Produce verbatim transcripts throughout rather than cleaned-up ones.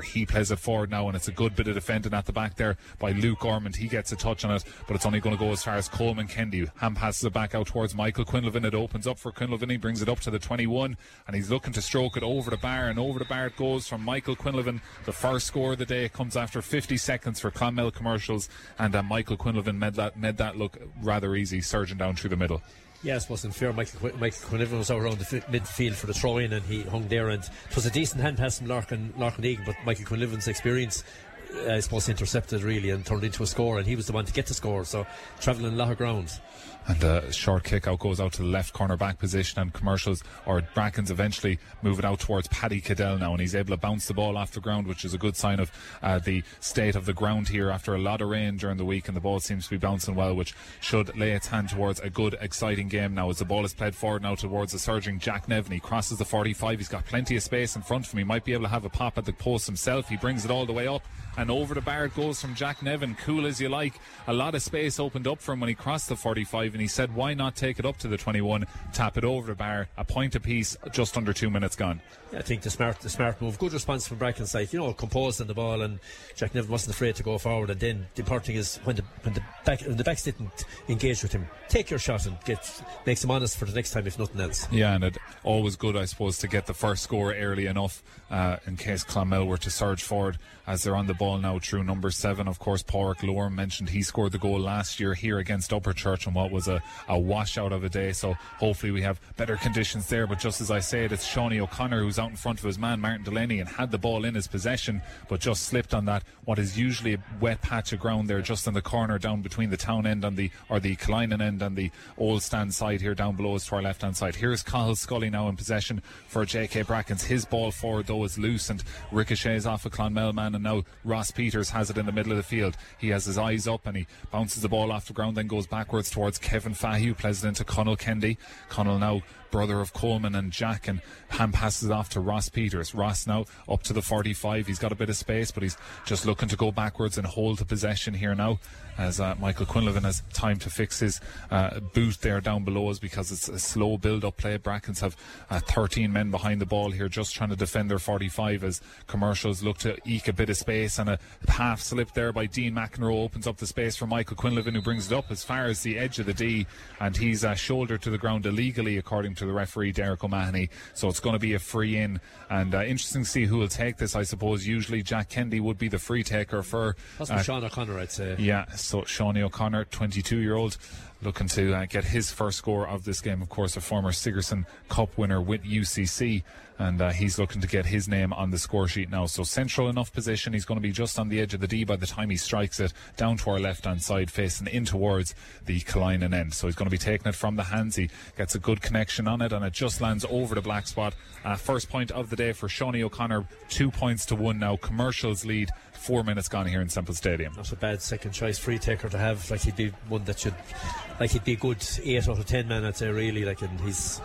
He plays it forward now, and it's a good bit of defending at the back there by Luke Ormond. He gets a touch on it, but it's only going to go as far as Coleman Kennedy. Ham passes it back out towards Michael Quinlivan. It opens up for Quinlivan. He brings it up to the twenty-one, and he's looking to stroke it over the bar, and over the bar it goes from Michael Quinlivan. The first score of the day comes after fifty seconds for Clonmel Commercials, and uh, Michael Quinlivan made that, made that look rather easy, surging down through the middle. Yeah, I suppose in fair, Michael, Qu- Michael Quinlivan was out around the f- midfield for the throw-in, and he hung there, and it was a decent hand pass from Larkin, Larkin Egan, but Michael Quinlivan's experience, uh, I suppose, intercepted really and turned into a score, and he was the one to get the score, so travelling a lot of ground. And a short kick out goes out to the left corner back position, and Commercials or Brackens eventually move it out towards Paddy Cadell now, and he's able to bounce the ball off the ground, which is a good sign of uh, the state of the ground here after a lot of rain during the week, and the ball seems to be bouncing well, which should lay its hand towards a good exciting game now, as the ball is played forward now towards the surging Jack Nevin. He crosses the forty-five, he's got plenty of space in front of him, he might be able to have a pop at the post himself. He brings it all the way up, and over the bar it goes from Jack Nevin, cool as you like. A lot of space opened up for him when he crossed the forty-five, and he said, why not take it up to the twenty-one, tap it over the bar, a point apiece, just under two minutes gone. Yeah, I think the smart the smart move, good response from Brackens, like, you know, composed on the ball, and Jack Nevin wasn't afraid to go forward, and then the important thing is when the when the, back, when the backs didn't engage with him, take your shot and get makes him honest for the next time if nothing else. Yeah, and it's always good, I suppose, to get the first score early enough uh, in case Clonmel were to surge forward, as they're on the ball now through number seven, of course, Pauric Lorham, mentioned he scored the goal last year here against Upperchurch, and what was a, a washout of a day, so hopefully we have better conditions there. But just as I said, it's Seanie O'Connor who's out in front of his man Martin Delaney, and had the ball in his possession but just slipped on that what is usually a wet patch of ground there just in the corner down between the town end on the or the Killinan end and the old stand side here down below us to our left hand side. Here's Cathal Scully now in possession for J K. Brackens. His ball forward though is loose and ricochets off a Clonmel man, and now Ross Peters has it in the middle of the field. He has his eyes up and he bounces the ball off the ground, then goes backwards towards Kevin Fahy, who plays it into Connell Kendi. Connell now brother of Coleman and Jack, and hand passes it off to Ross Peters. Ross now up to the forty-five. He's got a bit of space, but he's just looking to go backwards and hold the possession here now, as uh, Michael Quinlivan has time to fix his uh, boot there down below us, because it's a slow build-up play. Brackens have uh, thirteen men behind the ball here just trying to defend their forty-five, as Commercials look to eke a bit of space, and a half slip there by Dean McEnroe opens up the space for Michael Quinlivan, who brings it up as far as the edge of the D, and he's uh, shouldered to the ground illegally according to the referee Derek O'Mahony, so it's going to be a free in, and uh, interesting to see who will take this. I suppose usually Jack Kennedy would be the free taker for uh, Sean O'Connor, I'd say. Yeah, so Seanie O'Connor, twenty-two year old, looking to uh, get his first score of this game, of course a former Sigerson Cup winner with U C C, and uh, he's looking to get his name on the score sheet now. So central enough position, he's going to be just on the edge of the D by the time he strikes it down to our left hand side, facing in towards the Killinan end, so he's going to be taking it from the hands. He gets a good connection on it and it just lands over the black spot. Uh, first point of the day for Seanie O'Connor, two points to one now. Commercials lead, four minutes gone here in Semple Stadium. Not a bad second choice free taker to have, like he'd be one that should, like he'd be a good eight out of ten man, I'd say, really, like, and he's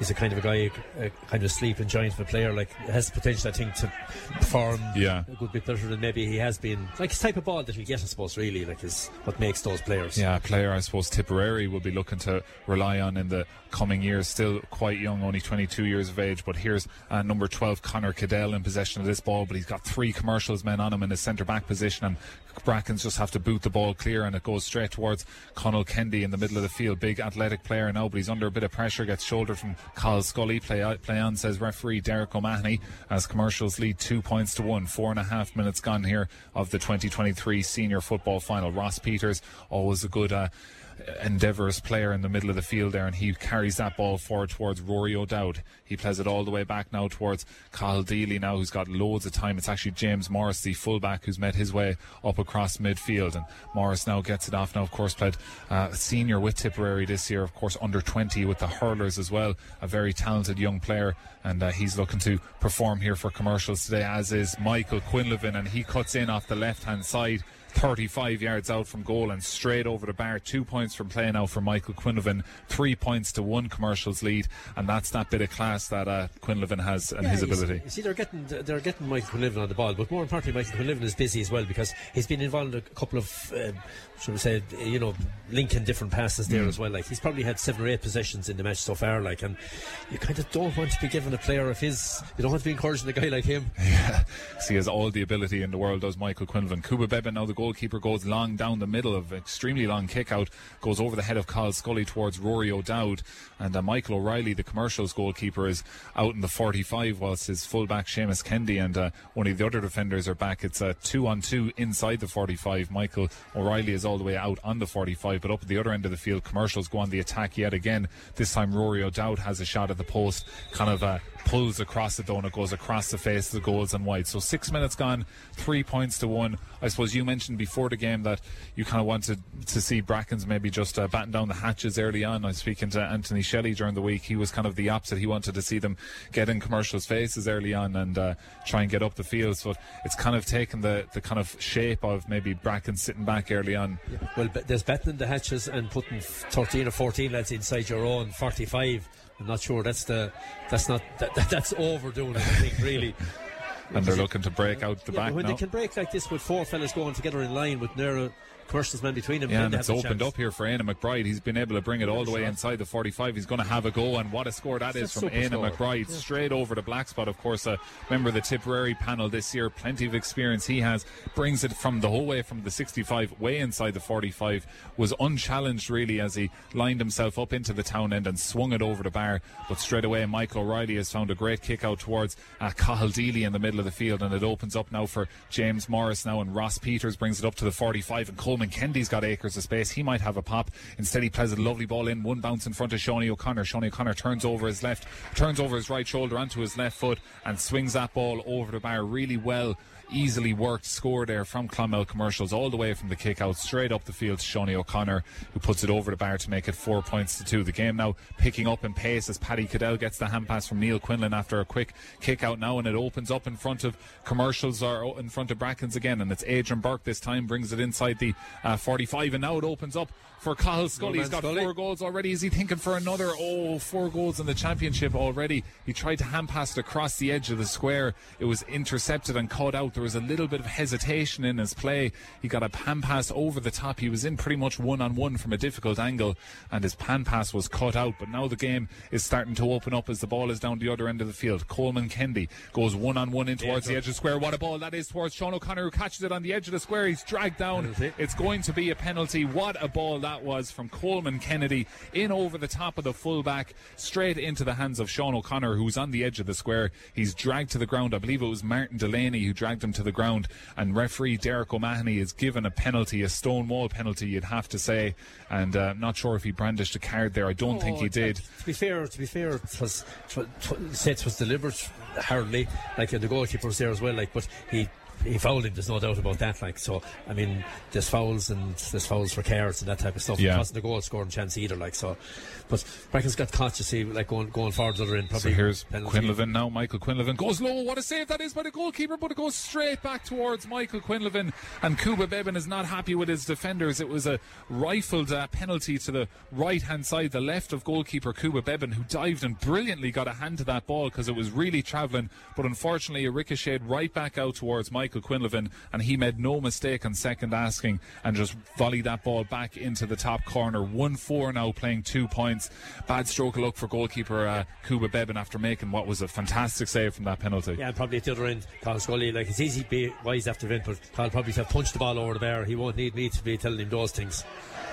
he's a kind of a guy, a kind of a sleeping giant of a player, like, has potential I think to perform yeah. a good bit better than maybe he has been, like his type of ball that we get I suppose really, like, is what makes those players. Yeah, a player I suppose Tipperary will be looking to rely on in the coming years, still quite young, only twenty-two years of age. But here's uh, number twelve Conor Cadell in possession of this ball, but he's got three Commercials men on him in his centre back position, and Brackens just have to boot the ball clear, and it goes straight towards Connell Kendi in the middle of the field. Big athletic player now, but he's under a bit of pressure, gets shouldered from Kyle Scully. Play, play on says referee Derek O'Mahony, as Commercials lead two points to one, four and a half minutes gone here of the twenty twenty-three senior football final. Ross Peters, always a good uh, endeavourous player in the middle of the field there, and he carries that ball forward towards Rory O'Dowd. He plays it all the way back now towards Cathal Deely now, who's got loads of time. It's actually James Morris, the fullback, who's made his way up across midfield, and Morris now gets it off now, of course played uh, senior with Tipperary this year, of course under twenty with the Hurlers as well, a very talented young player, and uh, he's looking to perform here for Commercials today, as is Michael Quinlivan, and he cuts in off the left hand side thirty-five yards out from goal and straight over the bar. Two points from play now for Michael Quinlivan, three points to one Commercials lead, and that's that bit of class that uh, Quinlivan has and yeah, his ability. You see, they're getting they're getting Michael Quinlivan on the ball, but more importantly, Michael Quinlivan is busy as well, because he's been involved in a couple of, uh, should we say, you know, linking different passes there mm. as well. Like, he's probably had seven or eight possessions in the match so far. Like, and you kind of don't want to be giving a player of his, you don't want to be encouraging a guy like him. Yeah, he has all the ability in the world, does Michael Quinlivan. Kuba Bebin, now the goalkeeper, goes long down the middle of extremely long kick out, goes over the head of Kyle Scully towards Rory O'Dowd, and uh, Michael O'Reilly, the Commercials goalkeeper, is out in the forty-five, whilst his fullback Seamus Kennedy and uh, one of the other defenders are back. It's a uh, two on two inside the forty-five. Michael O'Reilly is all the way out on the forty-five, but up at the other end of the field, Commercials go on the attack yet again. This time Rory O'Dowd has a shot at the post, kind of uh, pulls across it though, and it goes across the face of the goals and wide. So six minutes gone, three points to one. I suppose you mentioned before the game that you kind of wanted to see Brackens maybe just uh, batten down the hatches early on. I was speaking to Anthony Shelley during the week. He was kind of the opposite. He wanted to see them get in Commercials' faces early on and uh, try and get up the field. So it's kind of taken the, the kind of shape of maybe Brackens sitting back early on. Yeah. Well, there's battening the hatches and putting thirteen or fourteen lads inside your own forty-five. I'm not sure that's the that's not that, that's overdoing it, I think, really. And they're looking to break out the yeah, back when now. When they can break like this with four fellas going together in line with narrow Commercials men between them. Yeah, and it's opened up here for Aina McBride. He's been able to bring it all the way inside the forty-five. He's going to have a go, and what a score that is from Aina McBride. Yeah. Straight over the black spot, of course, a member of the Tipperary panel this year. Plenty of experience he has. Brings it from the whole way from the sixty-five, way inside the forty-five. Was unchallenged, really, as he lined himself up into the town end and swung it over the bar. But straight away, Michael O'Reilly has found a great kick out towards uh, Cathal Deely in the middle of the field, and it opens up now for James Morris now, and Ross Peters brings it up to the forty-five, and Coleman Kennedy's got acres of space. He might have a pop. Instead, he plays a lovely ball in. One bounce in front of Seanie O'Connor. Seanie O'Connor turns over his left, turns over his right shoulder onto his left foot, and swings that ball over the bar really well. Easily worked score there from Clonmel Commercials, all the way from the kick out straight up the field to Seanie O'Connor, who puts it over the bar to make it four points to two. The game now picking up in pace as Paddy Cadell gets the hand pass from Neil Quinlan after a quick kick out now, and it opens up in front of Commercials, or in front of Brackens again, and it's Adrian Burke this time, brings it inside the uh, forty-five, and now it opens up for Cathal Scully. He's got Scully. Four goals already. Is he thinking for another? Oh, four goals in the championship already. He tried to hand pass it across the edge of the square. It was intercepted and caught out. There was a little bit of hesitation in his play. He got a hand pass over the top. He was in pretty much one-on-one from a difficult angle, and his hand pass was cut out. But now the game is starting to open up as the ball is down the other end of the field. Coleman Kennedy goes one-on-one in towards yeah, the edge of the square. What a ball that is towards Sean O'Connor, who catches it on the edge of the square. He's dragged down. It's going to be a penalty. What a ball that was from Coleman Kennedy, in over the top of the fullback, straight into the hands of Sean O'Connor, who's on the edge of the square. He's dragged to the ground. I believe it was Martin Delaney who dragged him to the ground, and referee Derek O'Mahony is given a penalty, a stonewall penalty, you'd have to say. And uh, not sure if he brandished a card there. I don't oh, think he did. To be fair, to be fair, it was, it was deliberate, hardly. Like, the goalkeeper was there as well. Like, but he. He fouled him, there's no doubt about that. Like, so, I mean, there's fouls and there's fouls for cards and that type of stuff. Yeah. It wasn't a goal scoring chance either. Like, so, but Brackens got caught, you see, like going going forward the other end. Probably. So here's penalty. Quinlivan now. Michael Quinlivan goes low. What a save that is by the goalkeeper, but it goes straight back towards Michael Quinlivan. And Kuba Bebin is not happy with his defenders. It was a rifled uh, penalty to the right hand side, the left of goalkeeper Kuba Bebin, who dived and brilliantly got a hand to that ball because it was really travelling. But unfortunately, it ricocheted right back out towards Michael. Michael Quinlivan, and he made no mistake on second asking and just volleyed that ball back into the top corner. one four now, playing two points. Bad stroke of luck for goalkeeper uh, Kuba Bebin after making what was a fantastic save from that penalty. Yeah, and probably at the other end, Kyle Scully, like, it's easy to be wise after the but Kyle probably have punched the ball over the bar. He won't need me to be telling him those things.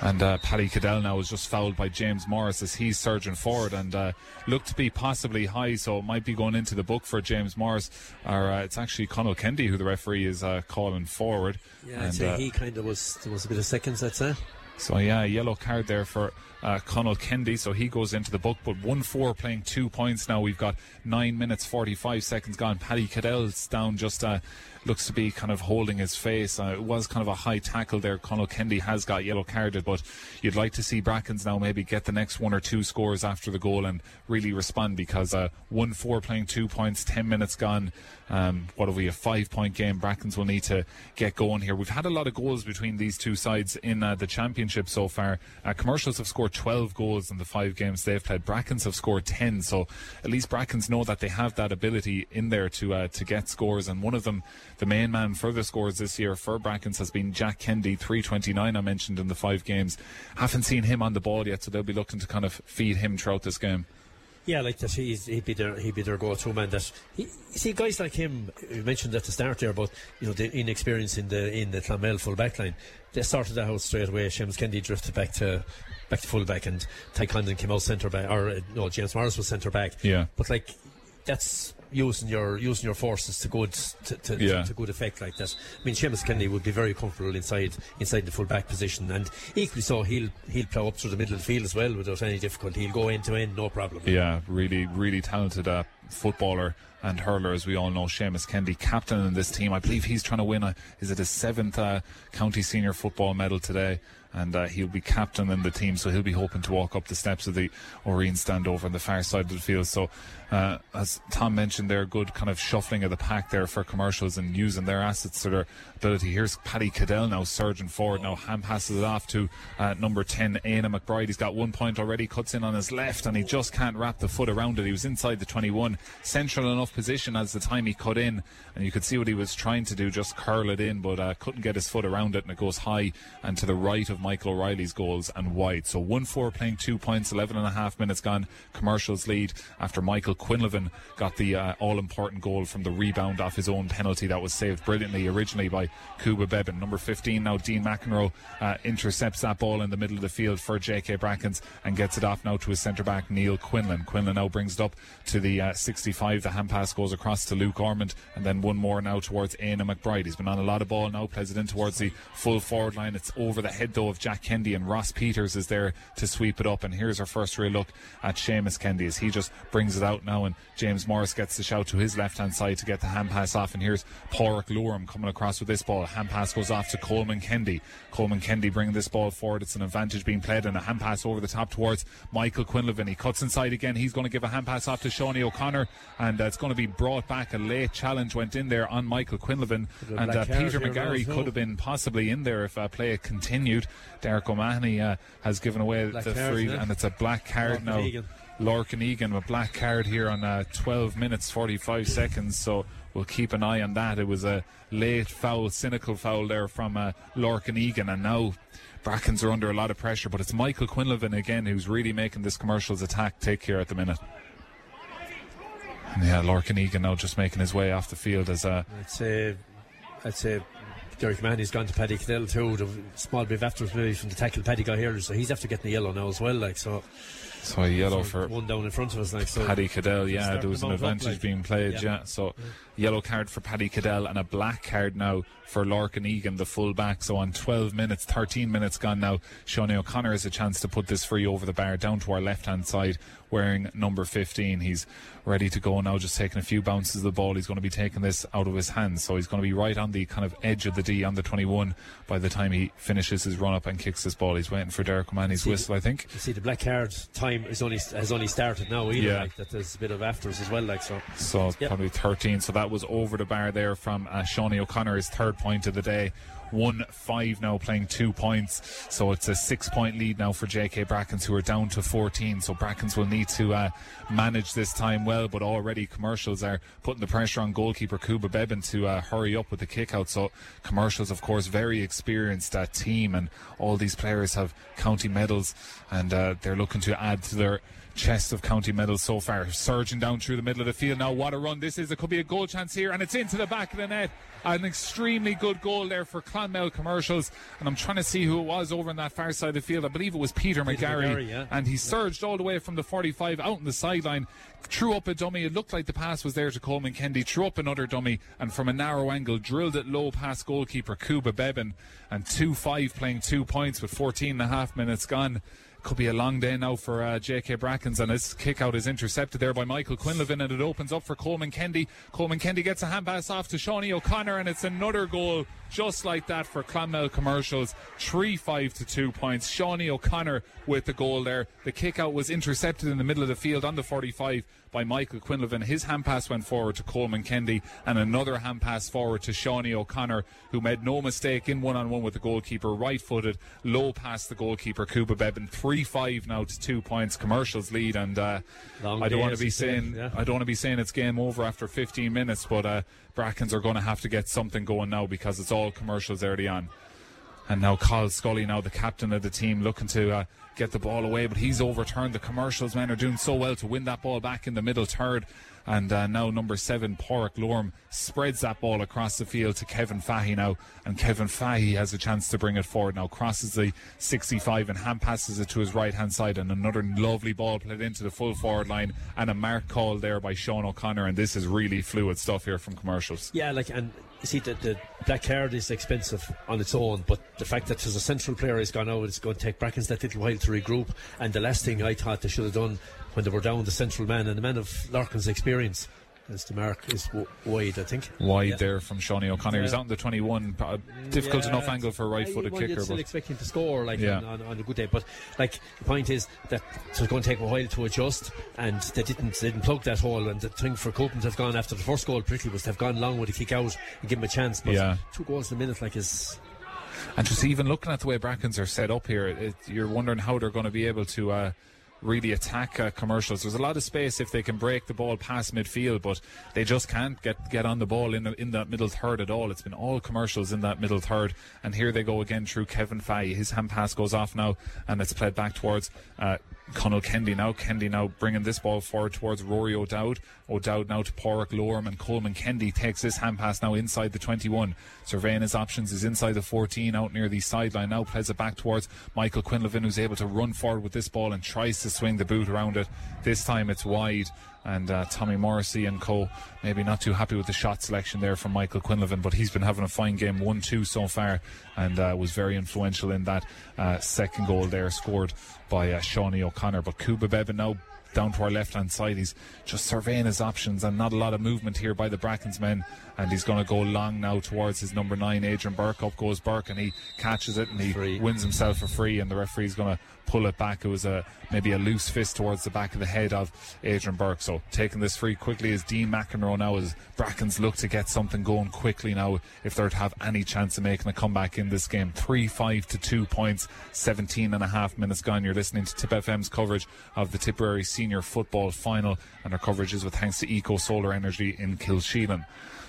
And uh, Paddy Cadell now is just fouled by James Morris as he's surging forward and uh, looked to be possibly high, so it might be going into the book for James Morris. Or uh, it's actually Conor Kendi who the referee is uh, calling forward. Yeah, and, I'd say uh, he kind of was, there was a bit of seconds, I'd say. So yeah, a yellow card there for uh, Conall Kendi, so he goes into the book. But one four, playing two points now. We've got nine minutes forty-five seconds gone. Paddy Cadell's down just uh, looks to be kind of holding his face. Uh, it was kind of a high tackle there. Connell Kendi has got yellow carded, but you'd like to see Brackens now maybe get the next one or two scores after the goal and really respond, because uh, one four playing two points, ten minutes gone. Um, what are we, a five point game? Brackens will need to get going here. We've had a lot of goals between these two sides in uh, the championship so far. Uh, Commercials have scored twelve goals in the five games they've played. Brackens have scored ten, so at least Brackens know that they have that ability in there to uh, to get scores. And one of them, the main man for the scores this year for Brackens, has been Jack Kennedy, three twenty-nine I mentioned in the five games. Haven't seen him on the ball yet, so they'll be looking to kind of feed him throughout this game. Yeah, like that, he's, he'd be their, he'd be their go-to man. That he, you see, guys like him, you mentioned at the start there about, you know, the inexperience in the in the Clonmel full back line. They started that out straight away. Seamus Kennedy drifted back to back to full back, and Ty Condon came out centre back, or no, James Morris was centre back. Yeah, but like that's using your using your forces to good to to, yeah. to to good effect like that. I mean, Seamus Kennedy would be very comfortable inside inside the full back position, and equally so he'll he'll plough up through the middle of the field as well without any difficulty. He'll go end to end, no problem. Yeah, really, really talented uh, footballer and hurler, as we all know. Seamus Kennedy, captain in this team. I believe he's trying to win a, is it his seventh uh, county senior football medal today, and uh, he'll be captain in the team, so he'll be hoping to walk up the steps of the O'Reen stand over on the far side of the field. So uh, as Tom mentioned there, good kind of shuffling of the pack there for Commercials and using their assets to their ability. Here's Paddy Cadell now surging forward. Now Ham passes it off to uh, number ten, Aina McBride. He's got one point already, cuts in on his left, and he just can't wrap the foot around it. He was inside the twenty-one, central enough position as the time he cut in, and you could see what he was trying to do, just curl it in, but uh, couldn't get his foot around it, and it goes high and to the right of Michael O'Reilly's goals and wide. So one four playing two points, eleven and a half minutes gone. Commercials lead after Michael Quinlivan got the uh, all-important goal from the rebound off his own penalty that was saved brilliantly originally by Kuba Bebin. Number fifteen now, Dean McEnroe, uh, intercepts that ball in the middle of the field for J K. Brackens and gets it off now to his centre-back, Neil Quinlan. Quinlan now brings it up to the uh, sixty-five. The hand pass goes across to Luke Ormond, and then one more now towards Aina McBride. He's been on a lot of ball now, plays it in towards the full forward line. It's over the head though of Jack Kennedy, and Ross Peters is there to sweep it up. And here's our first real look at Seamus Kennedy as he just brings it out now, and James Morris gets the shout to his left hand side to get the hand pass off. And here's Pauric Lorham coming across with this ball. Hand pass goes off to Coleman Kennedy. Coleman Kennedy bringing this ball forward. It's an advantage being played, and a hand pass over the top towards Michael Quinlivan. He cuts inside again. He's going to give a hand pass off to Seanie O'Connor, and uh, it's going to be brought back. A late challenge went in there on Michael Quinlivan, and uh, Peter McGarry could have been possibly in there if uh, play continued. Derek O'Mahony uh, has given away black the card, free, and it's a black card Larkin now. Egan. Larkin Egan with black card here on uh, twelve minutes forty-five seconds. So we'll keep an eye on that. It was a late foul, cynical foul there from uh, Larkin Egan, and now Brackens are under a lot of pressure. But it's Michael Quinlivan again who's really making this Commercials attack tick here at the minute. Yeah, Larkin Egan now just making his way off the field as a. I'd say, I'd say, Derek Manny's gone to Paddy Cadell too. The small bit afterwards, maybe from the tackle Paddy got here, so he's after getting the yellow now as well. Like so, so a yellow so for one down in front of us. Like so, Paddy Cadell. Yeah, there was an advantage up, like, being played. Yeah, yeah so yeah. Yellow card for Paddy Cadell and a black card now for Larkin Egan, the full back. So on twelve minutes, thirteen minutes gone now, Seanie O'Connor has a chance to put this free over the bar down to our left hand side, wearing number fifteen. He's ready to go now, just taking a few bounces of the ball. He's going to be taking this out of his hands, so he's going to be right on the kind of edge of the D on the twenty-one by the time he finishes his run up and kicks this ball. He's waiting for Derek O'Mahony's whistle, I think. You see the black card time is only has only started now either, yeah. Like that there's a bit of afters as well, like so so yep. Probably thirteen, so that was over the bar there from uh, Seanie O'Connor, his third point of the day. One five now playing two points, so it's a six point lead now for J K Brackens, who are down to fourteen. So Brackens will need to uh, manage this time well, but already Commercials are putting the pressure on goalkeeper Kuba Bebin to uh, hurry up with the kick out. So Commercials, of course, very experienced uh, team, and all these players have county medals, and uh, they're looking to add to their chest of county medals so far. Surging down through the middle of the field now. What a run this is. It could be a goal chance here, and it's into the back of the net. An extremely good goal there for Clonmel Commercials, and I'm trying to see who it was over on that far side of the field. I believe it was Peter, Peter McGarry, McGarry yeah. And he surged yeah. all the way from the forty-five out in the sideline, threw up a dummy. It looked like the pass was there to Coleman Kennedy, threw up another dummy, and from a narrow angle drilled it low past goalkeeper Kuba Bebin. And two five playing two points with fourteen and a half minutes gone. could be a long day now for uh, J K. Brackens, and his kick out is intercepted there by Michael Quinlivan, and it opens up for Coleman Kennedy. Coleman Kennedy gets a hand pass off to Seanie O'Connor, and it's another goal just like that for Clonmel Commercials. three five to two points. Seanie O'Connor with the goal there. The kick out was intercepted in the middle of the field on the forty-five by Michael Quinlivan. His hand pass went forward to Coleman Kennedy, and another hand pass forward to Seanie O'Connor, who made no mistake in one-on-one with the goalkeeper, right-footed, low past the goalkeeper, Kuba Bebin. three five now to two points. Commercials lead, and uh, I don't want to be saying yeah. I don't want to be saying it's game over after fifteen minutes, but uh, Brackens are going to have to get something going now because it's all Commercials early on. And now Kyle Scully, now the captain of the team, looking to uh, get the ball away, but he's overturned. The Commercials men are doing so well to win that ball back in the middle third. And uh, now number seven, Pauric Lorham, spreads that ball across the field to Kevin Fahy now. And Kevin Fahy has a chance to bring it forward now. Crosses the sixty-five and hand passes it to his right-hand side. And another lovely ball played into the full forward line. And a marked call there by Sean O'Connor. And this is really fluid stuff here from Commercials. Yeah, like, and you see, the, the black card is expensive on its own. But the fact that there's a central player has gone out, it's going to take Brackens that little while to regroup. And the last thing I thought they should have done when they were down the central man, and the man of Larkin's experience, as the mark is w- wide, I think. Wide yeah. there from Seanie O'Connor. Yeah. He was out in the twenty-one. Uh, difficult yeah. enough angle for a right-footed well, kicker. You'd still but expect him to score like, yeah. on, on, on a good day. But like the point is that it was going to take a while to adjust, and they didn't they didn't plug that hole. And the thing for Copeland to have gone after the first goal, particularly, was to have gone long with a kick out and give him a chance. But yeah. two goals in a minute, like, is... And just even looking at the way Brackens are set up here, it, you're wondering how they're going to be able to... Uh, really attack uh, Commercials. There's a lot of space if they can break the ball past midfield, but they just can't get, get on the ball in the, in that middle third at all. It's been all Commercials in that middle third, and here they go again through Kevin Fahy. His hand pass goes off now, and it's played back towards uh, Connell Kendi now. Kendi now bringing this ball forward towards Rory O'Dowd. O'Dowd now to Pauric Lorham, and Coleman Kendi takes this hand pass now inside the twenty-one. Surveying his options is inside the fourteen, out near the sideline now. Plays it back towards Michael Quinlivan, who's able to run forward with this ball and tries to swing the boot around it. This time it's wide, and uh, Tommy Morrissey and co maybe not too happy with the shot selection there from Michael Quinlivan, but he's been having a fine game, one two so far, and uh, was very influential in that uh, second goal there scored by uh, Seanie O'Connor. But Kuba Bebin now down to our left hand side, he's just surveying his options, and not a lot of movement here by the Brackens men, and he's going to go long now towards his number nine, Adrian Burke. Up goes Burke, and he catches it, and he free. wins himself a free, and the referee's going to pull it back. It was a maybe a loose fist towards the back of the head of Adrian Burke. So taking this free quickly is Dean McEnroe now, as Brackens look to get something going quickly now if they're to have any chance of making a comeback in this game. three five to two points, seventeen and a half minutes gone. You're listening to Tip F M's coverage of the Tipperary Senior Football Final, and our coverage is with thanks to Eco Solar Energy in Kilsheelan.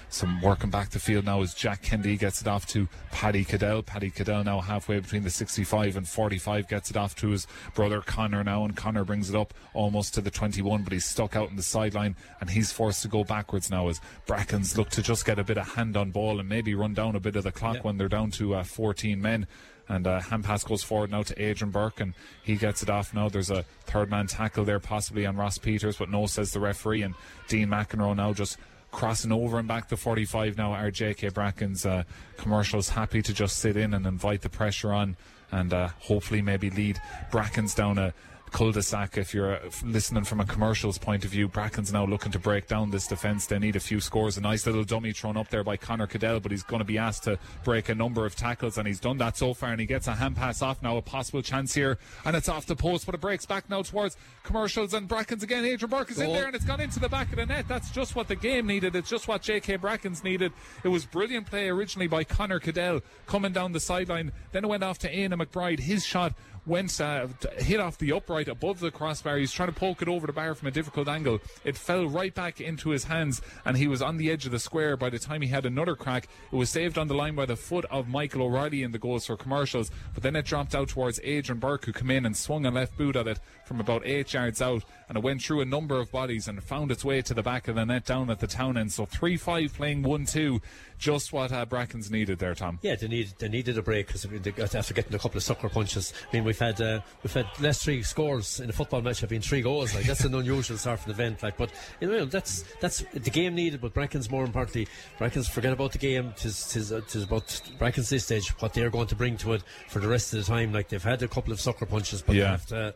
Some working back the field now as Jack Kennedy gets it off to Paddy Cadell. Paddy Cadell now halfway between the sixty-five and forty-five, gets it off to his brother Connor now, and Connor brings it up almost to the twenty-one, but he's stuck out in the sideline, and he's forced to go backwards now as Brackens look to just get a bit of hand on ball and maybe run down a bit of the clock yeah. when they're down to uh, fourteen men. And uh, hand pass goes forward now to Adrian Burke, and he gets it off now. There's a third man tackle there possibly on Ross Peters, but no, says the referee, and Dean McEnroe now just crossing over and back the forty-five now are J K. Brackens. Uh, Commercials happy to just sit in and invite the pressure on, and uh, hopefully maybe lead Brackens down a cul-de-sac. If you're uh, listening from a Commercials point of view, Brackens now looking to break down this defence. They need a few scores. A nice little dummy thrown up there by Conor Cadell, but he's going to be asked to break a number of tackles, and he's done that so far, and he gets a hand pass off now, a possible chance here, and it's off the post, but it breaks back now towards Commercials and Brackens again. Adrian Burke is in there, and it's gone into the back of the net. That's just what the game needed. It's just what J K. Brackens needed. It was brilliant play originally by Conor Cadell coming down the sideline, then it went off to Aina McBride. His shot went uh, hit off the upright above the crossbar. He's trying to poke it over the bar from a difficult angle. It fell right back into his hands, and he was on the edge of the square by the time he had another crack. It was saved on the line by the foot of Michael O'Reilly in the goals for Commercials, but then it dropped out towards Adrian Burke, who came in and swung a left boot at it from about eight yards out, and it went through a number of bodies and found its way to the back of the net down at the town end. So three five playing one two, just what uh, Brackens needed there, Tom. Yeah, they needed they needed a break because after getting a couple of sucker punches. I mean, we've had uh, we've had last three scores in a football match have been three goals. Like, that's an unusual start for an event. Like, but you know, that's that's the game needed. But Brackens, more importantly, Brackens forget about the game. Tis tis, uh, tis about Brackens this stage, what they're going to bring to it for the rest of the time. Like, they've had a couple of sucker punches, but yeah. they have to.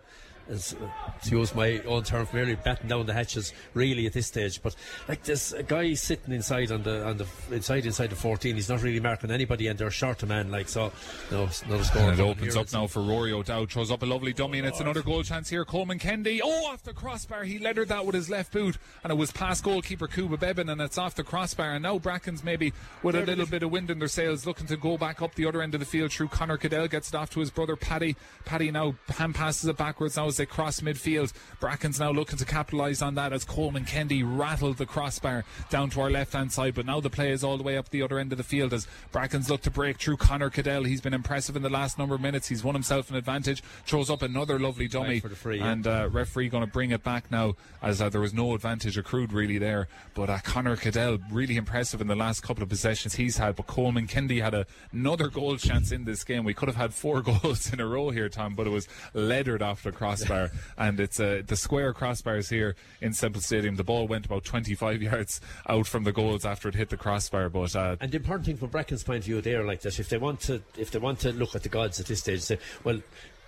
As, uh, to use my own term, merely batting down the hatches really at this stage. But like, this a guy sitting inside on the on the inside inside the fourteen, he's not really marking anybody, and they're short a man. Like, so no, it's not a score. And it opens up now for Rory O'Dowd, throws up a lovely dummy, and it's another goal chance here. Coleman Kennedy, oh, off the crossbar, he lettered that with his left boot, and it was past goalkeeper Kuba Bebin, and it's off the crossbar. And now Brackens, maybe with a little bit of wind in their sails, looking to go back up the other end of the field through Conor Cadell, gets it off to his brother Paddy. Paddy now hand passes it backwards now. They cross midfield. Brackens now looking to capitalise on that as Coleman Kennedy rattled the crossbar down to our left hand side, but now the play is all the way up the other end of the field as Brackens look to break through Conor Cadell. He's been impressive in the last number of minutes. He's won himself an advantage, throws up another lovely dummy, free, yeah. and uh, referee going to bring it back now as uh, there was no advantage accrued really there, but uh, Conor Cadell really impressive in the last couple of possessions he's had. But Coleman Kennedy had a, another goal chance in this game. We could have had four goals in a row here, Tom, but it was lettered off the crossbar. And it's uh, the square crossbars here in Semple Stadium. The ball went about twenty-five yards out from the goals after it hit the crossbar. But uh, and the important thing from Bracken's point of view there, like that, if they want to, if they want to look at the gods at this stage, say, well,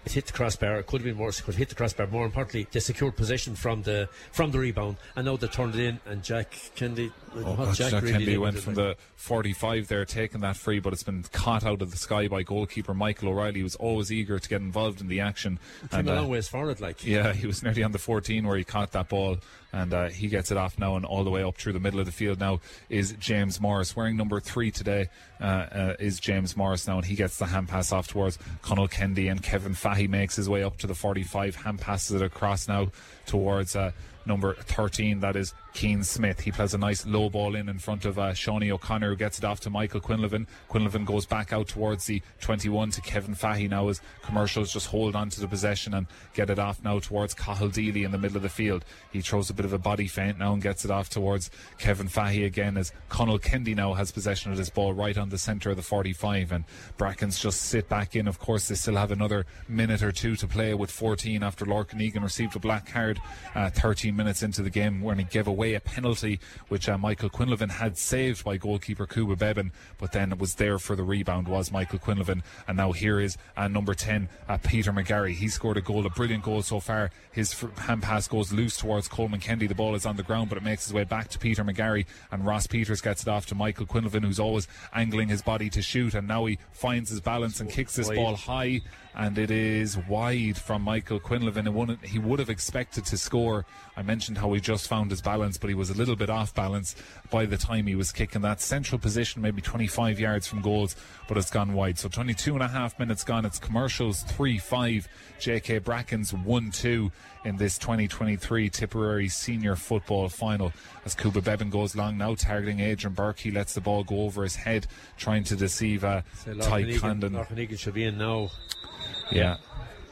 it hit the crossbar. It could have been worse. It could have hit the crossbar. More importantly, they secured possession from the from the rebound, and now they turned it in. And Jack Kennedy, oh God, Jack, Jack really Kennedy went from the forty-five there, taking that free, but it's been caught out of the sky by goalkeeper Michael O'Reilly, who was always eager to get involved in the action. It came and, a long uh, ways forward, like yeah, he was nearly on the fourteen where he caught that ball, and uh, he gets it off now, and all the way up through the middle of the field now is James Morris, wearing number three today. Uh, uh, is James Morris now, and he gets the hand pass off towards Connell Kendi, and Kevin Fahy. He makes his way up to the forty-five, hand passes it across now towards uh, number thirteen, that is Keane Smith. He plays a nice low ball in in front of uh, Seanie O'Connor, who gets it off to Michael Quinlivan. Quinlivan goes back out towards the twenty-one to Kevin Fahy now as Commercials just hold on to the possession and get it off now towards Cathal Deely in the middle of the field. He throws a bit of a body feint now and gets it off towards Kevin Fahy again as Conal Kendi now has possession of this ball right on the centre of the forty-five, and Brackens just sit back in. Of course, they still have another minute or two to play with fourteen after Larkin Egan received a black card uh, thirteen minutes into the game when he gave away a penalty which uh, Michael Quinlivan had saved by goalkeeper Kuba Bebin, but then it was there for the rebound was Michael Quinlivan. And now here is uh, number ten, uh, Peter McGarry. He scored a goal, a brilliant goal so far. His hand pass goes loose towards Coleman Kennedy. The ball is on the ground, but it makes its way back to Peter McGarry, and Ross Peters gets it off to Michael Quinlivan, who's always angling his body to shoot, and now he finds his balance and kicks this ball high, and it is wide from Michael Quinlivan. It he would have expected to score. I mentioned how he just found his balance, but he was a little bit off balance by the time he was kicking that central position, maybe twenty-five yards from goals, but it's gone wide. So twenty-two and a half minutes gone. It's Commercials three five, J K. Brackens one two in this twenty twenty-three Tipperary Senior Football Final. As Kuba Bebin goes long now, targeting Adrian Burke, he lets the ball go over his head, trying to deceive uh, so Ty Condon. Larkin Egan should be in now. Yeah.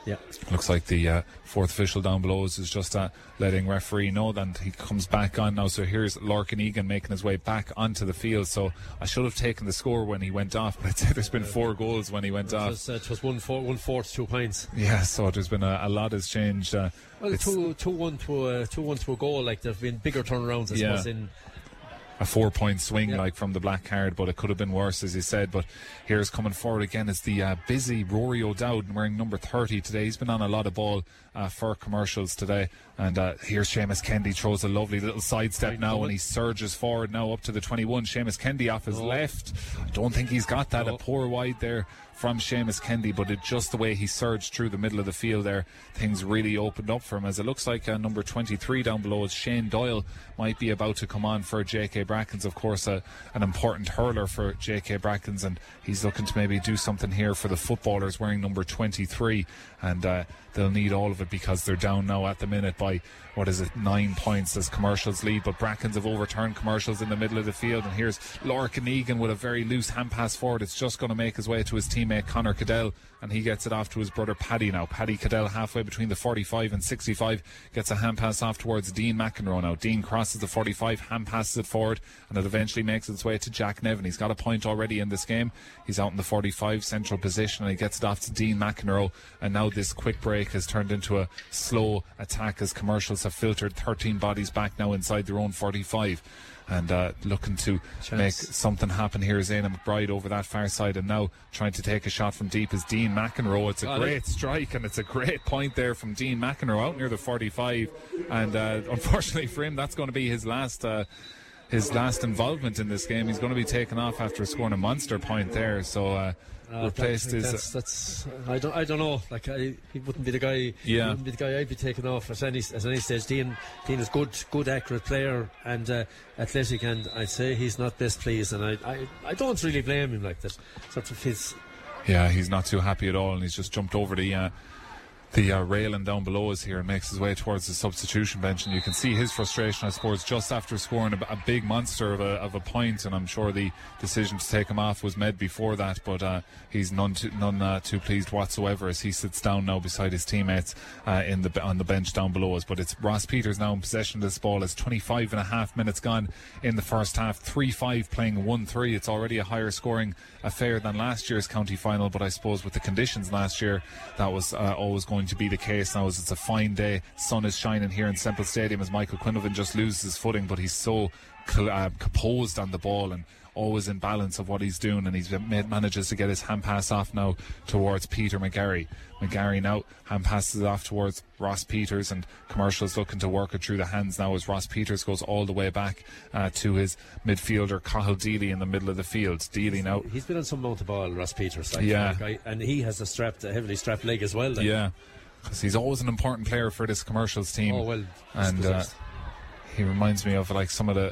Yeah. Looks like the uh, fourth official down below is just uh, letting referee know that he comes back on now. So here's Larkin Egan making his way back onto the field. So I should have taken the score when he went off, but I'd say there's been four goals when he went off. Just, uh, it was one, four, one fourth, two pints. Yeah, so there's been a, a lot has changed. Uh, well, two, two, one to a, two one to a goal. Like, there have been bigger turnarounds, I yeah. suppose, in... a four-point swing, yeah. like from the black card, but it could have been worse, as you said. But here's coming forward again is the uh, busy Rory O'Dowd, wearing number thirty today. He's been on a lot of ball uh, for Commercials today. And uh, here's Seamus Kennedy, throws a lovely little sidestep now, and he surges forward now up to the twenty-one. Seamus Kennedy off his oh. left. I don't think he's got that. No. A poor wide there from Seamus Kennedy, but it, just the way he surged through the middle of the field there, things really opened up for him, as it looks like uh, number twenty-three down below is Shane Doyle, might be about to come on for J K. Brackens, of course uh, an important hurler for J K. Brackens, and he's looking to maybe do something here for the footballers, wearing number twenty-three, and uh, they'll need all of it because they're down now at the minute by, what is it, nine points as Commercials lead. But Brackens have overturned Commercials in the middle of the field, and here's Larkin Egan with a very loose hand pass forward. It's just going to make his way to his team teammate Conor Cadell, and he gets it off to his brother Paddy now. Paddy Cadell halfway between the forty-five and sixty-five gets a hand pass off towards Dean McEnroe now. Dean crosses the forty-five, hand passes it forward, and it eventually makes its way to Jack Nevin. He's got a point already in this game. He's out in the forty-five central position, and he gets it off to Dean McEnroe. And now this quick break has turned into a slow attack as Commercials have filtered thirteen bodies back now inside their own forty-five. And uh, looking to Chance. make something happen here is Aina McBride over that far side, and now trying to take a shot from deep is Dean McEnroe. It's a Got great it. strike, and it's a great point there from Dean McEnroe out near the forty-five, and uh, unfortunately for him, that's going to be his last uh, his last involvement in this game. He's going to be taken off after scoring a monster point there, so uh, uh, replaced his... That's, that's, I, don't, I don't know, like I, he wouldn't be the guy yeah. he wouldn't be the guy I'd be taking off at any, at any stage. Dean, Dean is good, good accurate player, and uh, athletic, and I'd say he's not best pleased, and I, I, I don't really blame him like that. Sort of his... Yeah, he's not too happy at all, and he's just jumped over the... Uh, The uh, railing down below is here and makes his way towards the substitution bench, and you can see his frustration, I suppose, just after scoring a, a big monster of a, of a point, and I'm sure the decision to take him off was made before that, but uh, he's none too, none uh, too pleased whatsoever as he sits down now beside his teammates uh, in the on the bench down below us. But it's Ross Peters now in possession of this ball. It's twenty-five and a half minutes gone in the first half, three five playing one three. It's already a higher scoring affair than last year's county final, but I suppose with the conditions last year, that was uh, always going to be the case now, as it's a fine day. Sun is shining here in Semple Stadium as Michael Quinlivan just loses his footing, but he's so uh, composed on the ball and always in balance of what he's doing, and he's made, manages to get his hand pass off now towards Peter McGarry. McGarry now hand passes it off towards Ross Peters, and Commercials looking to work it through the hands now as Ross Peters goes all the way back uh, to his midfielder Cathal Deely in the middle of the field. Deely now, he's been on some mount of ball, Ross Peters, like, yeah, like I, and he has a strapped, a heavily strapped leg as well, like. Yeah, because he's always an important player for this Commercials team. Oh well, and uh, he reminds me of like some of the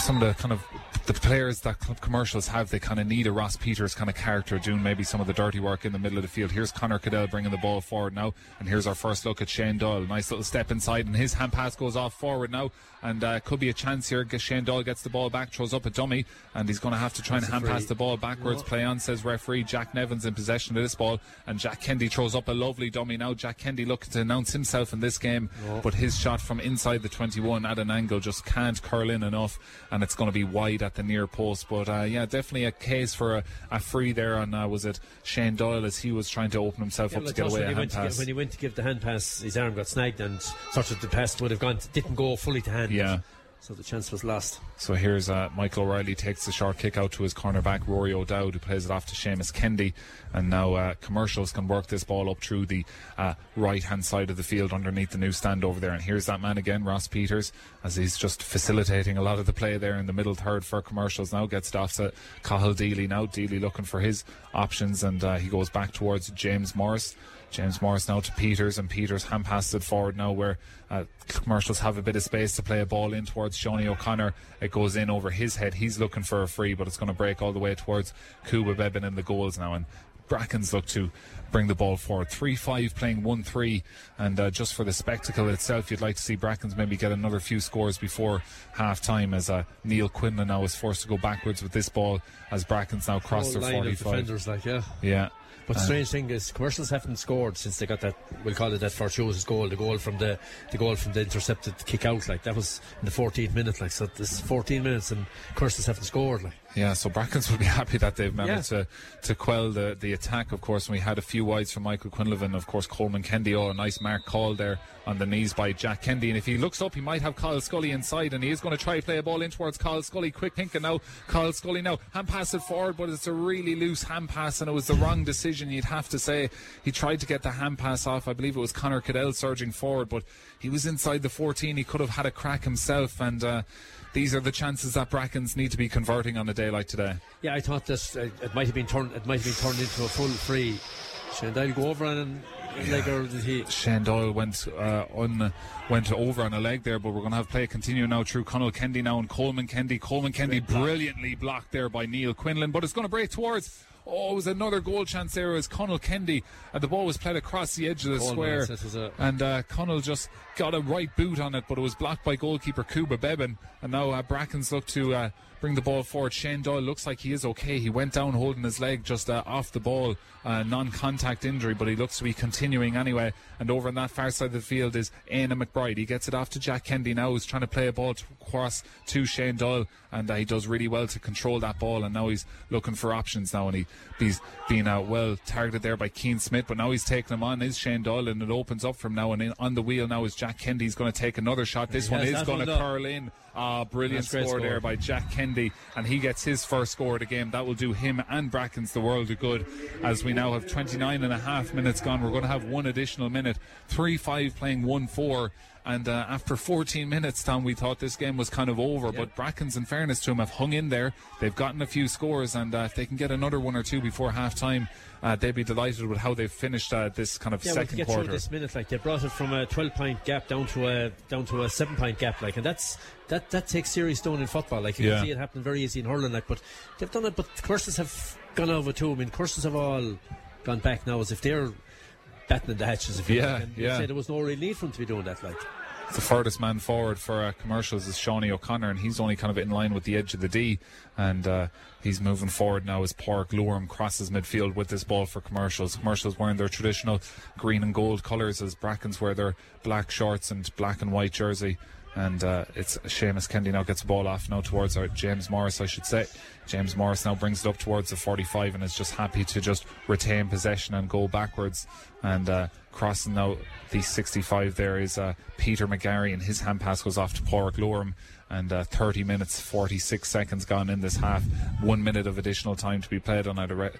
some of the kind of the players that Commercials have. They kind of need a Ross Peters kind of character doing maybe some of the dirty work in the middle of the field. Here's Conor Cadell bringing the ball forward now, and here's our first look at Shane Doyle. Nice little step inside, and his hand pass goes off forward now, and uh, could be a chance here. Shane Doyle gets the ball back, throws up a dummy, and he's going to have to try That's and hand free. pass the ball backwards. No. Play on, says referee. Jack Nevin's in possession of this ball, and Jack Kennedy throws up a lovely dummy now. Jack Kennedy looking to announce himself in this game, no. but his shot from inside the twenty-one at an angle just can't curl in enough, and it's going to be wide at the near post. But uh, yeah, definitely a case for a, a free there on uh, was it Shane Doyle, as he was trying to open himself yeah, up to get away a hand pass. Give, when he went to give the hand pass, his arm got snagged, and sort of the pass would have gone to, didn't go fully to hand. Yeah. So the chance was lost. So here's uh, Michael O'Reilly takes the short kick out to his cornerback Rory O'Dowd, who plays it off to Seamus Kennedy, and now uh, Commercials can work this ball up through the uh, right hand side of the field underneath the new stand over there. And here's that man again, Ross Peters, as he's just facilitating a lot of the play there in the middle third for Commercials now. Gets it off to Cathal Deely now. Deely looking for his options, and uh, he goes back towards James Morris. James Morris now to Peters, and Peters hand passes it forward now, where uh, Commercials have a bit of space to play a ball in towards Seanie O'Connor. It goes in over his head. He's looking for a free, but it's going to break all the way towards Kuba Bebin in the goals now, and Brackens look to bring the ball forward. three five playing one three, and uh, just for the spectacle itself, you'd like to see Brackens maybe get another few scores before half time, as uh, Neil Quinlan now is forced to go backwards with this ball as Brackens now crossed their forty-five. Defenders, like, yeah. Yeah. But the strange thing is, Commercials haven't scored since they got that, we'll call it that fortuitous goal, the goal from the the goal from the intercepted kick out, like that was in the fourteenth minute, like, so this is fourteen minutes and Commercials haven't scored, like. Yeah, so Brackens will be happy that they've managed yeah. to, to quell the, the attack, of course. And we had a few wides from Michael Quinlivan, of course, Coleman Kennedy. Oh, a nice mark call there on the knees by Jack Kennedy. And if he looks up, he might have Kyle Scully inside, and he is going to try to play a ball in towards Kyle Scully. Quick thinking now. Kyle Scully now hand pass it forward, but it's a really loose hand pass, and it was the wrong decision, you'd have to say. He tried to get the hand pass off. I believe it was Conor Cadell surging forward, but he was inside the fourteen. He could have had a crack himself, and... Uh, These are the chances that Brackens need to be converting on a day like today. Yeah, I thought this uh, it might have been turned it might have been turned into a full free. Shane Doyle go over and yeah. leg, or did he? Shane Doyle went uh, on went over on a leg there, but we're going to have play continue now through Connell Kendi now and Coleman Kendi. Coleman Kendi brilliantly blocked there by Neil Quinlan, but it's going to break towards Oh, it was another goal chance there. It was Connell Kendi, and the ball was played across the edge of the goal square. Nice, and uh, Connell just got a right boot on it, but it was blocked by goalkeeper Kuba Bebin. And now uh, Brackens look to uh, bring the ball forward. Shane Doyle looks like he is okay. He went down holding his leg just uh, off the ball, uh, non-contact injury, but he looks to be continuing anyway. And over on that far side of the field is Aina McBride. He gets it off to Jack Kennedy now, who's trying to play a ball to cross to Shane Doyle, and uh, he does really well to control that ball, and now he's looking for options now, and he, he's been uh, well targeted there by Keane Smith, but now he's taking him on is Shane Doyle, and it opens up from now, and in, on the wheel now is Jack Kennedy. He's going to take another shot. This one is going to curl in. Ah, oh, brilliant score, score there by Jack Kennedy, and he gets his first score of the game. That will do him and Brackens the world of good, as we now have twenty-nine and a half minutes gone. We're going to have one additional minute, three five playing one four, and uh, after fourteen minutes, Tom, we thought this game was kind of over, yeah. But Brackens, in fairness to him, have hung in there. They've gotten a few scores, and uh, if they can get another one or two before half time, uh, they'd be delighted with how they've finished uh, this kind of yeah, second well, to get quarter. Through this minute, like, they brought it from a twelve-point gap down to a down to a seven-point gap, like, and that's that that takes serious doing in football. Like, you yeah. can see it happen very easy in hurling, like, but they've done it. But Kirstens have gone over to them, and Kirstens have all gone back now, as if they're batting in the hatches. If you yeah, like. and yeah. say there was no real need for him to be doing that, like. The furthest man forward for uh, Commercials is Seanie O'Connor, and he's only kind of in line with the edge of the D, and uh, he's moving forward now as Pauric Lorham crosses midfield with this ball for Commercials. Commercials wearing their traditional green and gold colours, as Brackens wear their black shorts and black and white jersey. And uh, it's Seamus Kennedy now gets the ball off now towards our James Morris, I should say. James Morris now brings it up towards the forty-five and is just happy to just retain possession and go backwards. And uh, crossing now the sixty-five there is uh, Peter McGarry, and his hand pass goes off to Pauric Lorham. And uh, thirty minutes, forty-six seconds gone in this half. One minute of additional time to be played on either re-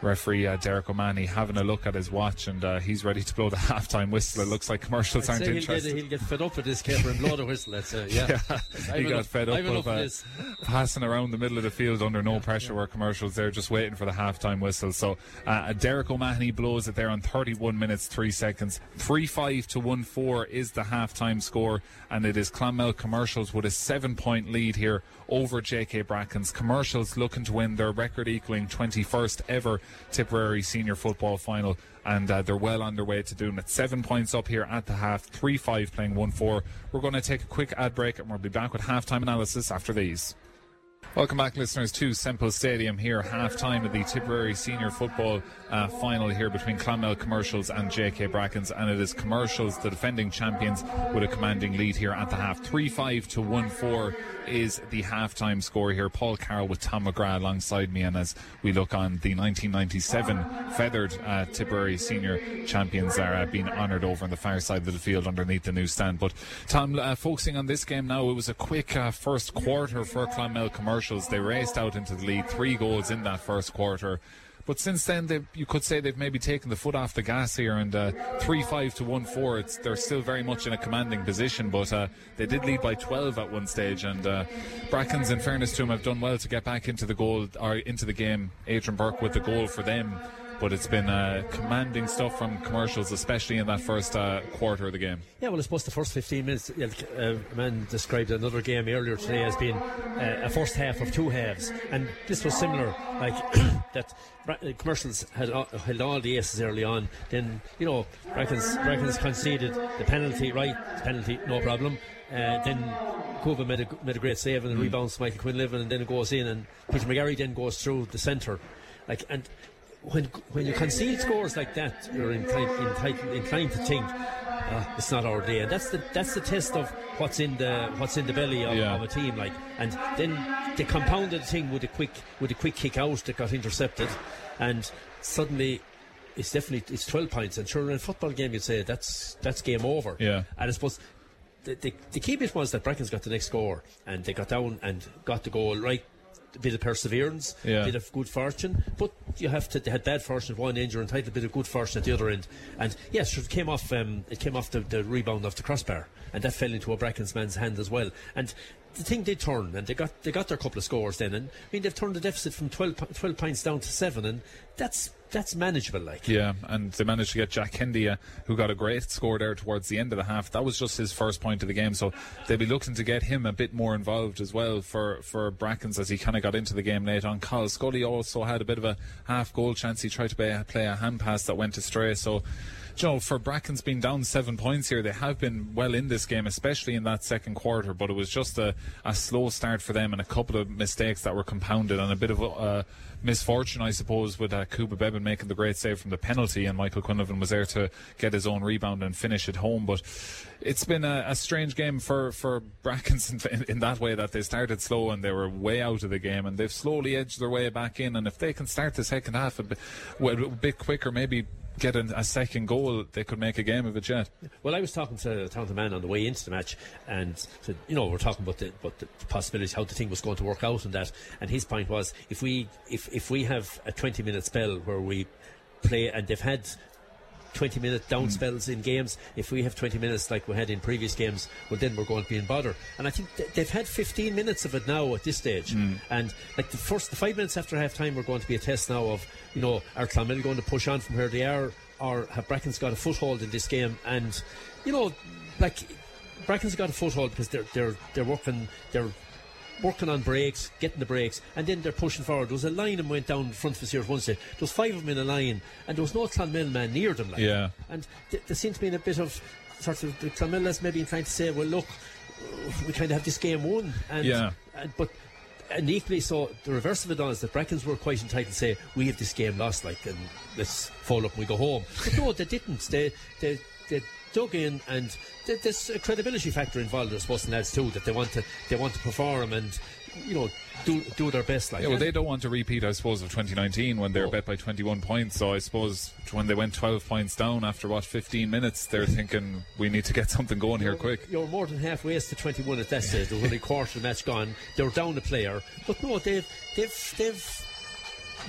referee uh, Derek O'Mahony having a look at his watch, and uh, he's ready to blow the halftime whistle. It looks like Commercials I'd aren't he'll interested. Get, he'll get fed up with this keeper and blow the whistle. That's uh, yeah. yeah he got up, fed up with uh, passing around the middle of the field under no yeah, pressure. Yeah. Where Commercials, they're just waiting for the halftime whistle. So uh, Derek O'Mahony blows it there on thirty-one minutes three seconds. three five to one four is the halftime score, and it is Clonmel Commercials with a seven seven-point lead here over J K. Brackens. Commercials looking to win their record-equaling twenty-first ever Tipperary senior football final, and uh, they're well on their way to doing it. Seven points up here at the half, three five playing one four. We're going to take a quick ad break, and we'll be back with halftime analysis after these. Welcome back, listeners, to Semple Stadium here, half-time of the Tipperary senior football uh, final here between Clonmel Commercials and J K. Brackens, and it is Commercials, the defending champions, with a commanding lead here at the half. three five to one four is the half-time score here. Paul Carroll with Tom McGrath alongside me, and as we look on, the nineteen ninety-seven feathered uh, Tipperary senior champions are uh, being honoured over on the far side of the field underneath the new stand. But, Tom, uh, focusing on this game now, it was a quick uh, first quarter for Clonmel Commercials. They raced out into the lead, three goals in that first quarter, but since then you could say they've maybe taken the foot off the gas here, and uh, three five to one four, it's, they're still very much in a commanding position, but uh, they did lead by twelve at one stage, and uh, Brackens, in fairness to him, have done well to get back into the goal or into the game. Adrian Burke with the goal for them, but it's been uh, commanding stuff from Commercials, especially in that first uh, quarter of the game. Yeah, well, I suppose the first fifteen minutes, uh, a man described another game earlier today as being uh, a first half of two halves, and this was similar, like that Commercials had all, held all the aces early on, then, you know, Brackens, Brackens conceded the penalty, right, the penalty, no problem. Uh, then Kuba made a, made a great save, and mm. rebounds to Michael Quinlivan, and then it goes in, and Peter McGarry then goes through the centre, like, and When when you concede scores like that, you're inclined, inclined, inclined to think uh, it's not our day, and that's the that's the test of what's in the what's in the belly of, yeah. of a team. Like, and then they compounded the thing with a quick with a quick kick out that got intercepted, and suddenly it's definitely it's twelve points. And sure, in a football game, you'd say that's that's game over. Yeah, and I suppose the the, the key bit was that Brackens got the next score, and they got down and got the goal right. A bit of perseverance, a yeah. bit of good fortune, but you have to they had bad fortune at one end, you're entitled a bit of good fortune at the other end, and yes, it came off um, it came off the, the rebound off the crossbar, and that fell into a Brackens man's hand as well, and the thing did turn, and they got they got their couple of scores then, and I mean they've turned the deficit from twelve, twelve points down to seven, and that's that's manageable, like. Yeah, and they managed to get Jack Kennedy, uh, who got a great score there towards the end of the half. That was just his first point of the game, so they'll be looking to get him a bit more involved as well for, for Brackens as he kind of got into the game late on. Kyle Scully also had a bit of a half goal chance. He tried to play, play a hand pass that went astray, so you know, for Bracken's been down seven points here, they have been well in this game, especially in that second quarter, but it was just a, a slow start for them and a couple of mistakes that were compounded and a bit of uh, misfortune, I suppose, with uh, Kuba Bebin making the great save from the penalty, and Michael Quinlivan was there to get his own rebound and finish at home. But it's been a, a strange game for, for Brackens in, in that way, that they started slow and they were way out of the game, and they've slowly edged their way back in, and if they can start the second half a bit, well, a bit quicker, maybe get an, a second goal, they could make a game of it yet. Well, I was talking to Town to Man on the way into the match, and said, you know, we're talking about the, about the possibilities, how the thing was going to work out and that, and his point was if we if, if we have a twenty minute spell where we play, and they've had twenty minute down mm. spells in games, if we have twenty minutes like we had in previous games, well then we're going to be in bother, and I think th- they've had fifteen minutes of it now at this stage, mm. and like the first the five minutes after half time were going to be a test now of, you know, are Clonmel going to push on from where they are, or have Bracken's got a foothold in this game? And you know, like Bracken's got a foothold because they're they're they're working they're working on breaks, getting the breaks, and then they're pushing forward. There was a line and went down in front of us here at one stage. There was five of them in a line, and there was no Clonmel man near them. Like. Yeah. And th- there seemed to be in a bit of sort of the Clonmel lads maybe trying to say, well, look, we kind of have this game won. And, yeah. And, but and equally, so the reverse of it all is that Brackens were quite entitled to say, we have this game lost, like, and let's fold up and we go home. But no, they didn't. They they they. dug in, and th- there's a credibility factor involved, I suppose, in lads too, that they want to they want to perform and, you know, do do their best. Like, yeah, well, they don't want to repeat, I suppose, of twenty nineteen when they were oh. bet by twenty-one points. So I suppose when they went twelve points down after what fifteen minutes, they're thinking we need to get something going you're, here quick. You're more than halfway to twenty-one at that stage. There was only a quarter of the match gone. They were down a player, but no, they've they've they've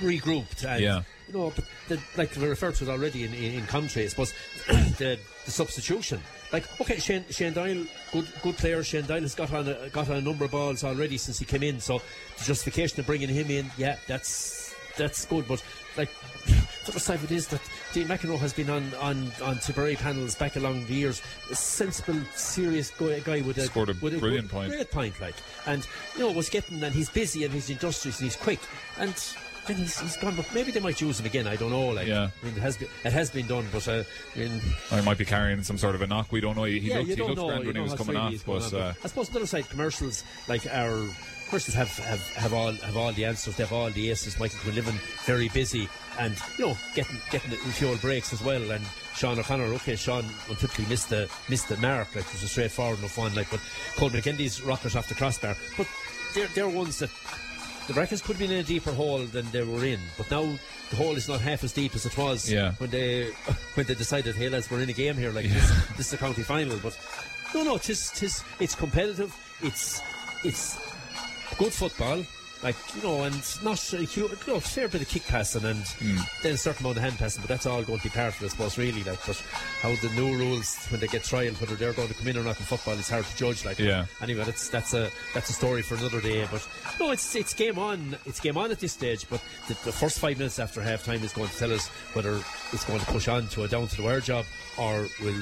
regrouped and. Yeah. No, but the, like we referred to it already in, in, in commentary, I suppose, the, the substitution. Like, okay, Shane, Shane Doyle, good good player. Shane Doyle has got on, a, got on a number of balls already since he came in, so the justification of bringing him in, yeah, that's that's good. But, like, the other side of it is that Dean McEnroe has been on, on, on Tipperary panels back along the years. A sensible, serious guy with a, Scored a with brilliant a good, point. Great point, like. And, you know, was getting, and he's busy and he's industrious and he's quick. And... then he's, he's gone, but maybe they might use him again, I don't know. Like, yeah. I mean, it has been, it has been done, but uh, I mean, I might be carrying some sort of a knock, we don't know. He, he yeah, looked, he looked know, grand when he was coming off, but, uh, I suppose on the other side, commercials like our commercials have, have, have all have all the answers, they have all the aces. Michael Quinlivan very busy, and you know, getting getting it in fuel breaks as well. And Sean O'Connor, okay, Sean untypically missed the missed the mark, like it was a straightforward enough one, like, but Coleman Kennedy's rocket off the crossbar. But they're they're ones that. The Brackens could have been in a deeper hole than they were in, but now the hole is not half as deep as it was yeah. when they when they decided, hey lads, we're in a game here, like yeah. this, this is the county final. But no, no, tis, tis, it's competitive, it's it's good football, like, you know, and not a huge, you know, fair bit of kick passing and mm. then a certain amount of hand passing, but that's all going to be part of it, I suppose, really. Like, but how the new rules when they get trial, whether they're going to come in or not in football, it's hard to judge. Like, yeah. Anyway, that's that's a that's a story for another day. But no, it's it's game on. It's game on at this stage. But the, the first five minutes after half time is going to tell us whether it's going to push on to a down to the wire job or will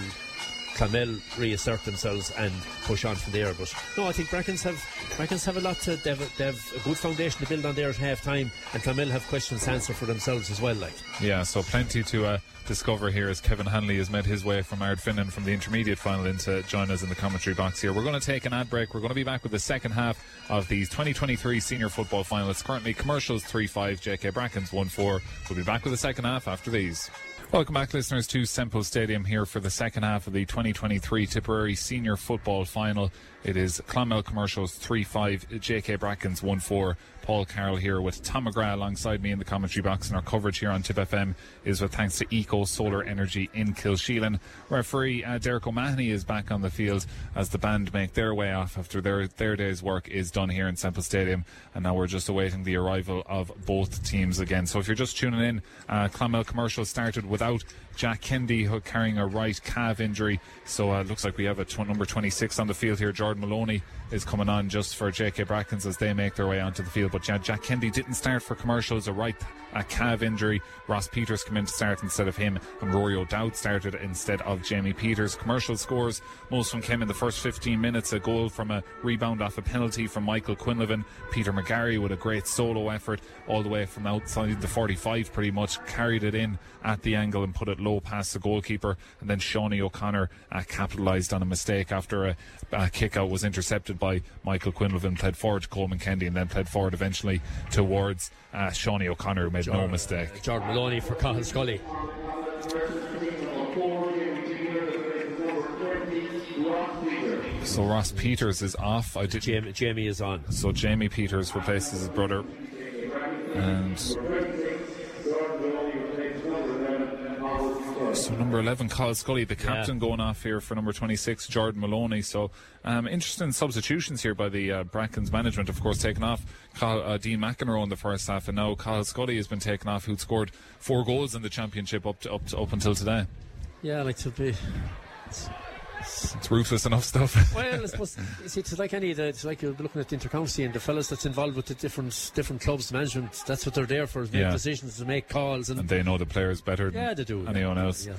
Clonmel reassert themselves and push on from there. But no, I think Brackens have Brackens have a lot to they have, they have a good foundation to build on there at half time, and Clonmel have questions to answer for themselves as well, like. Yeah, so plenty to uh, discover here as Kevin Hanley has made his way from Ardfinnan from the intermediate final into join us in the commentary box here. We're going to take an ad break. We're going to be back with the second half of these twenty twenty-three senior football finalists. Currently commercials three five, J K Brackens one four. We'll be back with the second half after these. Welcome back, listeners, to Semple Stadium here for the second half of the twenty twenty-three Tipperary Senior Football Final. It is Clonmel Commercials three five, J K Brackens one four. Paul Carroll here with Tom McGrath alongside me in the commentary box, and our coverage here on Tip F M is with thanks to Eco Solar Energy in Kilsheelan. Referee uh, Derek O'Mahony is back on the field as the band make their way off after their, their day's work is done here in Semple Stadium, and now we're just awaiting the arrival of both teams again. So if you're just tuning in, uh, Clonmel Commercials started without Jack Kennedy, who carrying a right calf injury, so it uh, looks like we have a t- number twenty-six on the field here, Jordan Jordan Maloney is coming on just for J K. Brackens as they make their way onto the field. But Jack Kennedy didn't start for Commercials, a right a calf injury. Ross Peters came in to start instead of him, and Rory O'Dowd started instead of Jamie Peters. Commercial scores, most of them came in the first fifteen minutes. A goal from a rebound off a penalty from Michael Quinlivan. Peter McGarry with a great solo effort all the way from outside the forty-five, pretty much carried it in at the angle and put it low past the goalkeeper. And then Seanie O'Connor uh, capitalised on a mistake after a, a kick out was intercepted by Michael Quinlivan, played forward to Coleman Kennedy, and then played forward eventually towards uh, Seanie O'Connor, who made Jordan, no mistake. Uh, Jordan Maloney for Cathal Scully. So Ross Peters is off. I did. Jamie, Jamie is on. So Jamie Peters replaces his brother. And so number eleven, Kyle Scully, the captain, yeah. going off here for number twenty-six, Jordan Maloney. So um, interesting substitutions here by the uh, Brackens management, of course, taking off Kyle, uh, Dean McEnroe in the first half, and now Kyle Scully has been taken off, who'd scored four goals in the championship up to, up, to, up until today. Yeah, like to be... It's, it's, it's ruthless enough stuff. Well, I suppose it's, it's like any. It's like you're looking at the intercounty and the fellas that's involved with the different different clubs management. That's what they're there for: is make yeah. decisions, to make calls, and, and they know the players better. Than yeah, they do. Anyone yeah, else? Yeah,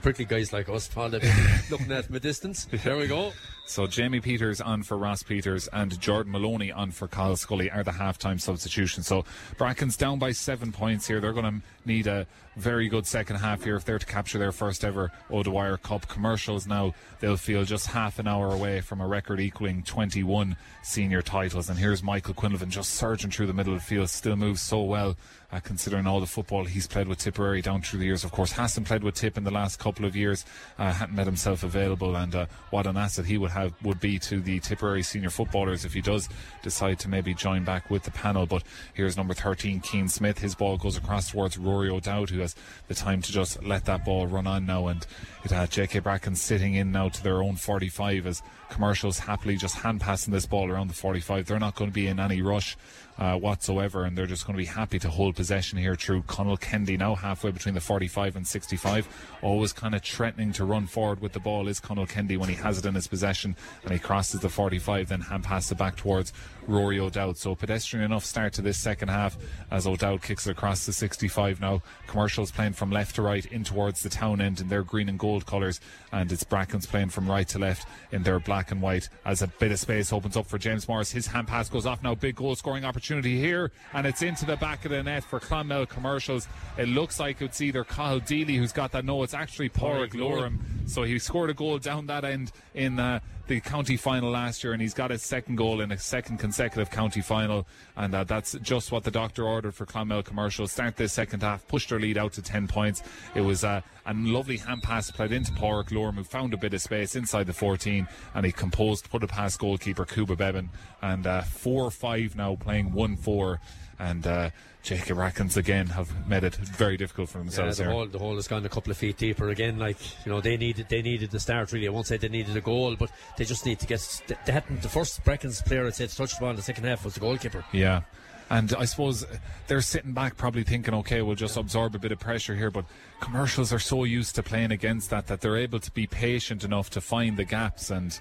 prickly guys like us, Paul, they've been looking at from a distance. There we go. So Jamie Peters on for Ross Peters and Jordan Maloney on for Kyle Scully are the half-time substitutions. So Brackens down by seven points here. They're going to need a very good second half here if they're to capture their first ever O'Dwyer Cup. Commercials now, they'll feel just half an hour away from a record equaling twenty-one senior titles. And here's Michael Quinlivan just surging through the middle of the field, still moves so well. Uh, considering all the football he's played with Tipperary down through the years, of course, hasn't played with Tip in the last couple of years, uh, hadn't made himself available, and uh, what an asset he would have would be to the Tipperary senior footballers if he does decide to maybe join back with the panel. But here's number thirteen, Keane Smith. His ball goes across towards Rory O'Dowd, who has the time to just let that ball run on now, and it had J K. Bracken sitting in now to their own forty-five as Commercials happily just hand passing this ball around the forty-five. They're not going to be in any rush Uh, whatsoever, and they're just going to be happy to hold possession here through Connell Kendi, now halfway between the forty-five and sixty-five. Always kind of threatening to run forward with the ball is Connell Kendi when he has it in his possession, and he crosses the forty-five, then hand passes it back towards Rory O'Dowd. So pedestrian enough start to this second half as O'Dowd kicks it across the sixty-five now. Commercials playing from left to right in towards the town end in their green and gold colours, and it's Brackens playing from right to left in their black and white as a bit of space opens up for James Morris. His hand pass goes off now. Big goal scoring opportunity Opportunity here, and it's into the back of the net for Clonmel Commercials. It looks like it's either Cathal Deely who's got that. No, it's actually Pauric Lorham. So he scored a goal down that end in uh, the county final last year, and he's got his second goal in a second consecutive county final, and uh, that's just what the doctor ordered for Clonmel Commercials. Start this second half, push their lead out to ten points. It was uh, a lovely hand pass played into Pauric Lorham, who found a bit of space inside the fourteen, and he composed, put it past goalkeeper Kuba Bebin, and uh, four five now playing one four, and uh, J K. Brackens again have made it very difficult for themselves. Yeah, the, here. Hole, the hole has gone a couple of feet deeper again. Like, you know, they needed they needed the start, really. I won't say they needed a goal, but they just need to get. They hadn't, the first Brackens player that said touched the ball in the second half was the goalkeeper. Yeah. And I suppose they're sitting back probably thinking, okay, we'll just absorb a bit of pressure here. But Commercials are so used to playing against that that they're able to be patient enough to find the gaps. And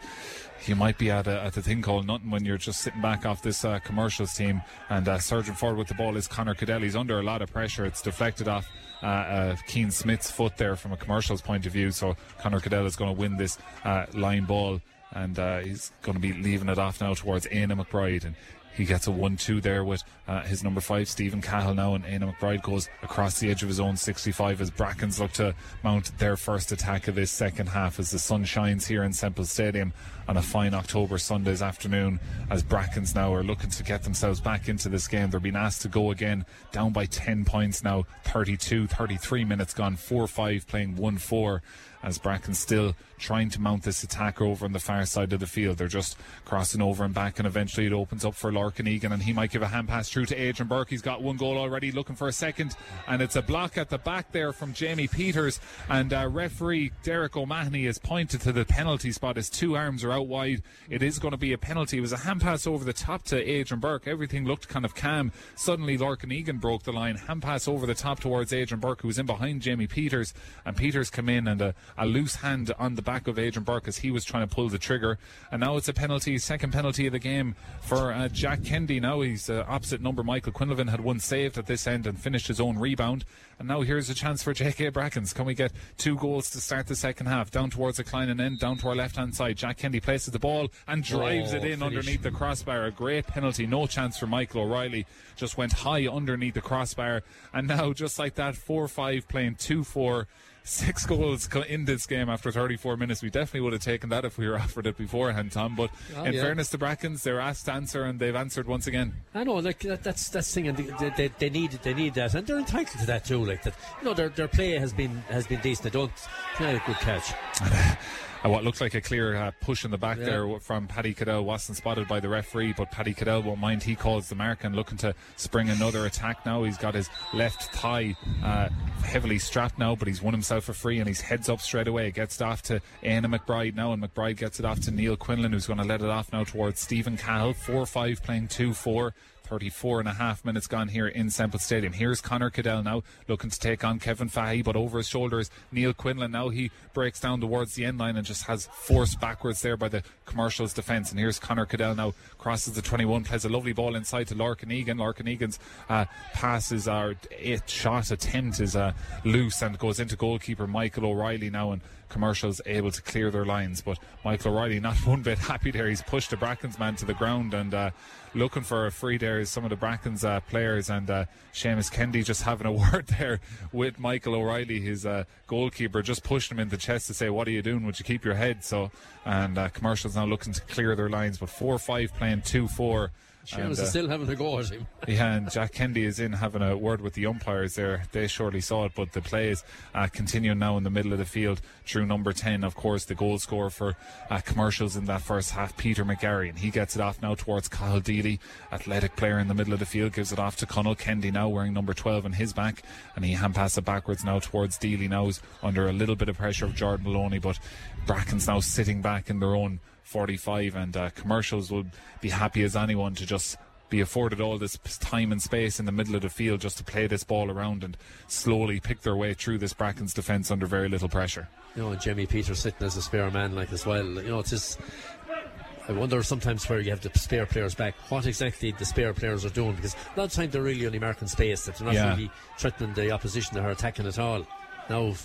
you might be at a, at a thing called nothing when you're just sitting back off this uh, Commercials team. And uh, surging forward with the ball is Conor Cadell. He's under a lot of pressure. It's deflected off uh, uh, Keane Smith's foot there from a Commercials point of view. So Conor Cadell is going to win this uh, line ball. And uh, he's going to be leaving it off now towards Aina McBride. And he gets a one two there with uh, his number five, Stephen Cahill now, and Aina McBride goes across the edge of his own sixty-five as Brackens look to mount their first attack of this second half as the sun shines here in Semple Stadium on a fine October Sunday's afternoon as Brackens now are looking to get themselves back into this game. They're being asked to go again, down by ten points now, thirty-two, thirty-three minutes gone, four five playing one four. As Bracken still trying to mount this attack over on the far side of the field. They're just crossing over and back, and eventually it opens up for Larkin Egan, and he might give a hand pass through to Adrian Burke. He's got one goal already, looking for a second, and it's a block at the back there from Jamie Peters, and uh, referee Derek O'Mahony has pointed to the penalty spot. His two arms are out wide. It is going to be a penalty. It was a hand pass over the top to Adrian Burke. Everything looked kind of calm. Suddenly Larkin Egan broke the line. Hand pass over the top towards Adrian Burke, who was in behind Jamie Peters, and Peters came in and a, a loose hand on the back back of Adrian Burke as he was trying to pull the trigger. And now it's a penalty, second penalty of the game for uh, Jack Kennedy. Now he's uh, opposite number. Michael Quinlivan had one saved at this end and finished his own rebound. And now here's a chance for J K. Brackens. Can we get two goals to start the second half? Down towards the Kleinen end, down to our left-hand side. Jack Kennedy places the ball and drives oh, it in finish. underneath the crossbar. A great penalty. No chance for Michael O'Reilly. Just went high underneath the crossbar. And now, just like that, four five playing two four. Six goals in this game after thirty-four minutes. We definitely would have taken that if we were offered it beforehand, Tom. But oh, in yeah. fairness to Brackens, they're asked to answer, and they've answered once again. I know, like that, that's that's thing, and they, they, they need they need that, and they're entitled to that too. Like that, you know, their their play has been has been decent. They don't, they had a good catch. What looked like a clear uh, push in the back yeah. there from Paddy Cadell wasn't spotted by the referee, but Paddy Cadell won't mind. He calls the mark and looking to spring another attack now. He's got his left thigh uh, heavily strapped now, but he's won himself for free and he's heads up straight away. Gets it off to Aina McBride now, and McBride gets it off to Neil Quinlan, who's going to let it off now towards Stephen Cahill. four five playing two four. thirty-four and a half minutes gone here in Semple Stadium. Here's Conor Cadell now looking to take on Kevin Fahy, but over his shoulder is Neil Quinlan. Now he breaks down towards the end line and just has forced backwards there by the Commercials defence. And here's Conor Cadell now, crosses the twenty-one, plays a lovely ball inside to Larkin Egan. Larkin Egan's uh, passes our eight shot attempt is uh, loose and goes into goalkeeper Michael O'Reilly now, and Commercials able to clear their lines. But Michael O'Reilly not one bit happy there. He's pushed the Brackens man to the ground and uh, looking for a free there is some of the Brackens uh, players, and uh, Seamus Kennedy just having a word there with Michael O'Reilly, his uh, goalkeeper, just pushing him in the chest to say, what are you doing, would you keep your head? So, and uh, Commercials now looking to clear their lines, but four five playing two four. Seamus uh, is still having a go at him. Yeah, and Jack Kennedy is in having a word with the umpires there. They surely saw it, but the play is uh, continuing now in the middle of the field through number ten, of course, the goal scorer for uh, Commercials in that first half, Peter McGarry, and he gets it off now towards Cathal Deely, athletic player in the middle of the field, gives it off to Connell Kendi now, wearing number twelve on his back, and he hand passes it backwards now towards Deely, now is under a little bit of pressure of Jordan Maloney, but Bracken's now sitting back in their own forty-five, and uh, Commercials would be happy as anyone to just be afforded all this time and space in the middle of the field just to play this ball around and slowly pick their way through this Brackens defence under very little pressure. You know, and Jamie Peters sitting as a spare man like as well. You know, it's just, I wonder sometimes where you have the spare players back, what exactly the spare players are doing, because a lot of time they're really only marking space. They're not yeah. really threatening the opposition or attacking at all. Now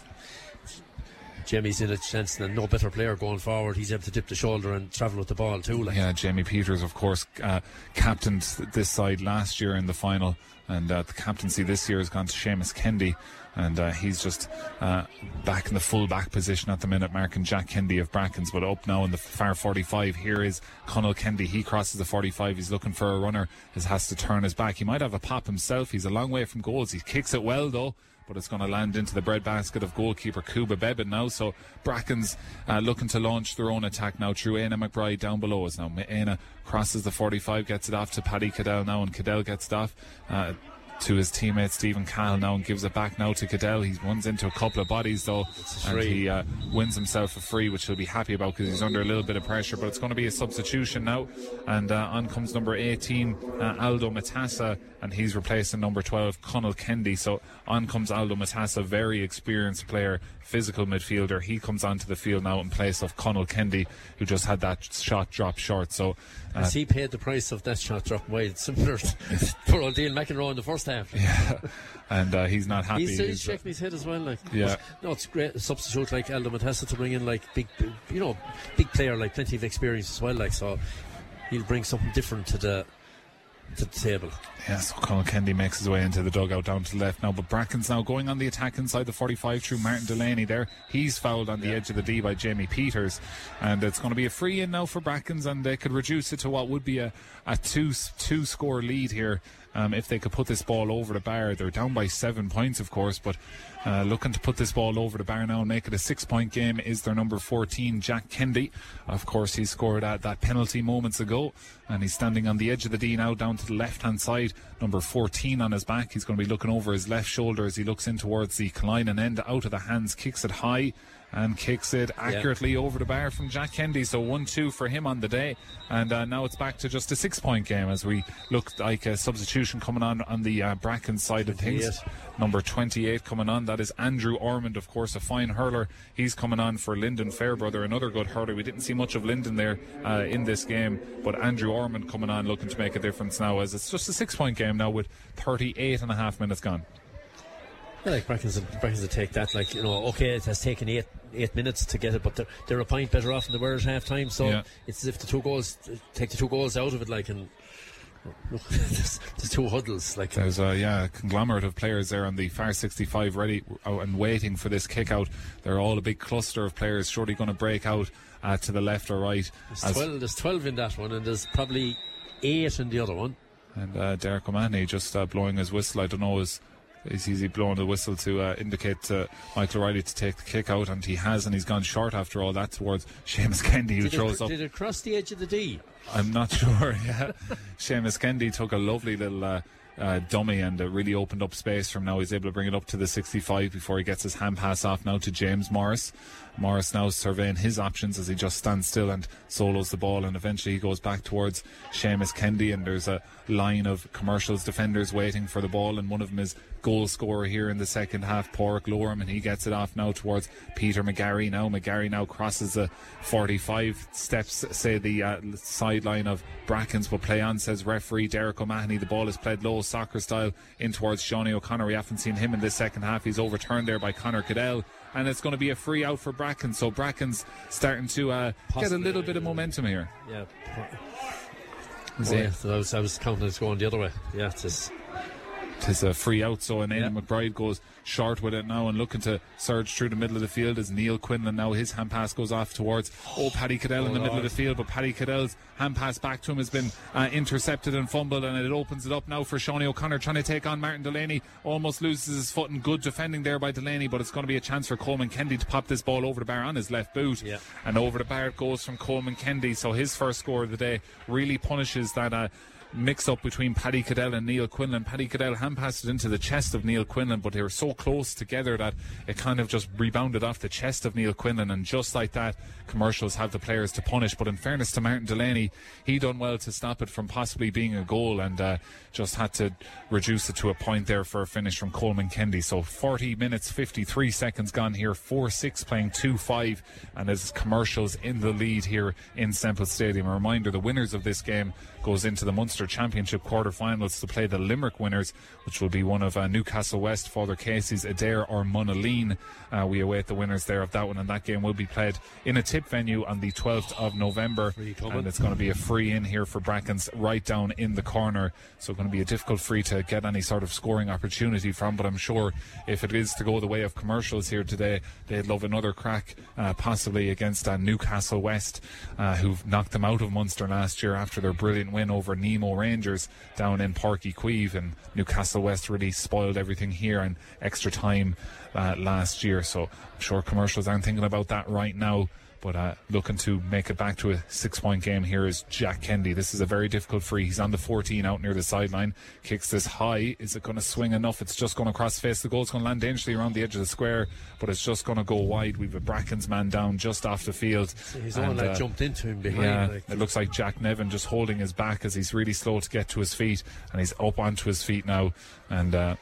Jamie's in a chance, and no better player going forward. He's able to dip the shoulder and travel with the ball too. Like. Yeah, Jamie Peters, of course, uh, captained this side last year in the final, and uh, the captaincy this year has gone to Seamus Kennedy, and uh, he's just uh, back in the full-back position at the minute, marking Jack Kennedy of Brackens. But up now in the far forty-five, here is Connell Kendi. He crosses the forty-five, he's looking for a runner, has to turn his back. He might have a pop himself, he's a long way from goals. He kicks it well though, but it's going to land into the breadbasket of goalkeeper Kuba Bebin now. So Brackens uh, looking to launch their own attack now through Aina McBride down below us now. Aina crosses the forty-five, gets it off to Paddy Cadell now, and Cadell gets it off uh, to his teammate Stephen Cahill now, and gives it back now to Cadell. He runs into a couple of bodies though, and he uh, wins himself a free, which he'll be happy about because he's under a little bit of pressure. But it's going to be a substitution now, and uh, on comes number eighteen uh, Aldo Matassa, and he's replacing number twelve Conal Kendi. So on comes Aldo Matassa, very experienced player, physical midfielder. He comes onto the field now in place of Conal Kendi, who just had that shot drop short. So uh, as he paid the price of that shot drop wide, similar to poor old Dean McEnroe in the first half. Yeah, and uh, he's not happy. He's, he's, he's shaking his head as well. Like, yeah, no, it's great a substitute like Aldo Matassa to bring in like big, you know, big player, like plenty of experience as well. Like, so he'll bring something different to the. to the table. Yeah, so Conal Kendi makes his way into the dugout down to the left now, but Brackens now going on the attack inside the forty-five through Martin Delaney there. He's fouled on the yeah. edge of the D by Jamie Peters, and it's going to be a free in now for Brackens, and they could reduce it to what would be a, a two, two score lead here um, if they could put this ball over the bar. They're down by seven points of course, but uh, looking to put this ball over the bar now and make it a six point game is their number fourteen Jack Kennedy. Of course he scored at that penalty moments ago, and he's standing on the edge of the D now down to the left hand side, number fourteen on his back. He's going to be looking over his left shoulder as he looks in towards the Kleinen end, out of the hands, kicks it high, and kicks it accurately yeah. over the bar from Jack Kennedy. So one two for him on the day. And uh, now it's back to just a six-point game as we look like a substitution coming on on the uh, Bracken side of things. Yes. Number twenty-eight coming on. That is Andrew Ormond, of course, a fine hurler. He's coming on for Lyndon Fairbrother, another good hurler. We didn't see much of Lyndon there uh, in this game, but Andrew Ormond coming on looking to make a difference now, as it's just a six-point game now with thirty-eight and a half minutes gone. Yeah, like Brackens, Brackens will take that. Like, you know, okay, it has taken eight eight minutes to get it, but they're, they're a point better off than they were at half time. So yeah. it's as if the two goals take the two goals out of it, like, and there's, there's two huddles. Like, there's a yeah a conglomerate of players there on the far sixty-five, ready out and waiting for this kick out. They're all a big cluster of players, surely going to break out uh, to the left or right. There's twelve, there's twelve in that one, and there's probably eight in the other one. And uh, Derek O'Mahony just uh, blowing his whistle. I don't know is. He's easy blowing the whistle to uh, indicate to Michael O'Reilly to take the kick out, and he has, and he's gone short after all that towards Seamus Kennedy, who did throws it, up. Did it cross the edge of the D? I'm not sure, yeah. Seamus Kennedy took a lovely little uh, uh, dummy and uh, really opened up space from now. He's able to bring it up to the sixty-five before he gets his hand pass off now to James Morris. Morris now surveying his options as he just stands still and solos the ball, and eventually he goes back towards Seamus Kennedy, and there's a line of Commercials defenders waiting for the ball, and one of them is goal scorer here in the second half, Pauric Lorham, and he gets it off now towards Peter McGarry. Now McGarry now crosses the forty-five, steps say the uh, sideline of Brackens, but play on says referee Derek O'Mahony. The ball is played low soccer style in towards Seanie O'Connor. We haven't seen him in this second half. He's overturned there by Conor Cadell, and it's going to be a free out for Brackens. So Brackens starting to uh, get a little bit of momentum here. Yeah, oh, yeah. I, was, I was counting it's going the other way. Yeah, it is. It is a free out, so Aina yeah. McBride goes short with it now, and looking to surge through the middle of the field is Neil Quinlan. Now his hand pass goes off towards oh Paddy Cadell oh, in the Lord. middle of the field, but Paddy Cadell's hand pass back to him has been uh, intercepted and fumbled, and it opens it up now for Seanie O'Connor trying to take on Martin Delaney. Almost loses his foot, and good defending there by Delaney, but it's going to be a chance for Coleman Kennedy to pop this ball over the bar on his left boot yeah. and over the bar it goes from Coleman Kennedy. So his first score of the day really punishes that uh mix-up between Paddy Cadell and Neil Quinlan. Paddy Cadell hand-passed it into the chest of Neil Quinlan, but they were so close together that it kind of just rebounded off the chest of Neil Quinlan, and just like that, Commercials have the players to punish. But in fairness to Martin Delaney, he done well to stop it from possibly being a goal, and uh, just had to reduce it to a point there for a finish from Coleman Kennedy. So forty minutes, fifty-three seconds gone here, four six playing two five, and as Commercials in the lead here in Semple Stadium. A reminder, the winners of this game goes into the Munster Championship quarter-finals to play the Limerick winners, which will be one of uh, Newcastle West, Father Casey's, Adair or Munnaleen. Uh, we await the winners there of that one, and that game will be played in a tip venue on the twelfth of November, and it's going to be a free in here for Brackens right down in the corner, so going to be a difficult free to get any sort of scoring opportunity from, but I'm sure if it is to go the way of Commercials here today, they'd love another crack uh, possibly against uh, Newcastle West, uh, who've knocked them out of Munster last year after their brilliant win over Nemo Rangers down in Parky Queeve, and Newcastle West really spoiled everything here in extra time uh, last year. So I'm sure Commercials aren't thinking about that right now, but uh, looking to make it back to a six point game here is Jack Kennedy. This is a very difficult free. He's on the fourteen out near the sideline, kicks this high. Is it going to swing enough? It's just going to cross face the goal. It's going to land dangerously around the edge of the square, but it's just going to go wide. We've a Brackens man down just off the field. So he's and, all like uh, jumped into him behind. Yeah, like. It looks like Jack Nevin just holding his back as he's really slow to get to his feet, and he's up onto his feet now, and uh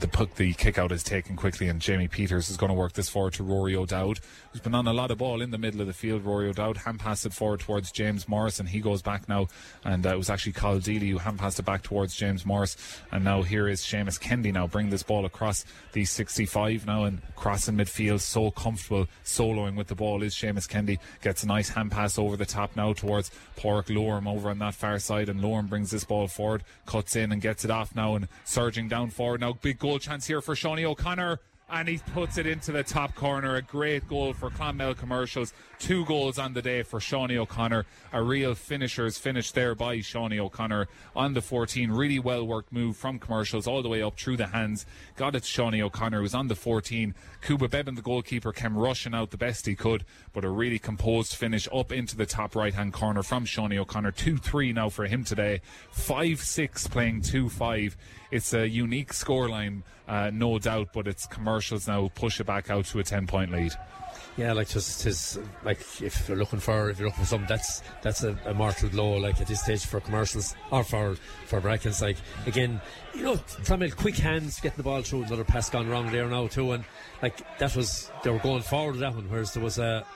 The puck, the kick out is taken quickly, and Jamie Peters is going to work this forward to Rory O'Dowd, who's been on a lot of ball in the middle of the field. Rory O'Dowd hand passed it forward towards James Morris, and he goes back now, and uh, it was actually Cathal Deely who hand passed it back towards James Morris. And now here is Seamus Kennedy now bring this ball across the sixty-five now, and crossing midfield, so comfortable soloing with the ball is Seamus Kennedy. Gets a nice hand pass over the top now towards Pauric Lorham over on that far side, and Lorham brings this ball forward, cuts in and gets it off now, and surging down forward now, big goal chance here for Seanie O'Connor, and he puts it into the top corner. A great goal for Clonmel Commercials. Two goals on the day for Seanie O'Connor. A real finisher's finish there by Seanie O'Connor on the fourteen. Really well worked move from Commercials all the way up through the hands. Got it to Seanie O'Connor, who was on the fourteen. Kuba Bebin, the goalkeeper, came rushing out the best he could, but a really composed finish up into the top right-hand corner from Seanie O'Connor. two three now for him today. five six playing two five. It's a unique scoreline, uh, no doubt, but it's Commercials Commercials now push it back out to a ten point lead. Yeah, like just his, like if you're looking for if you're looking for something, that's that's a, a mortal blow. Like at this stage for Commercials or for for Brackens, like again, you know, Clonmel quick hands getting the ball through, another pass gone wrong there now too, and like that was they were going forward with that one, whereas there was a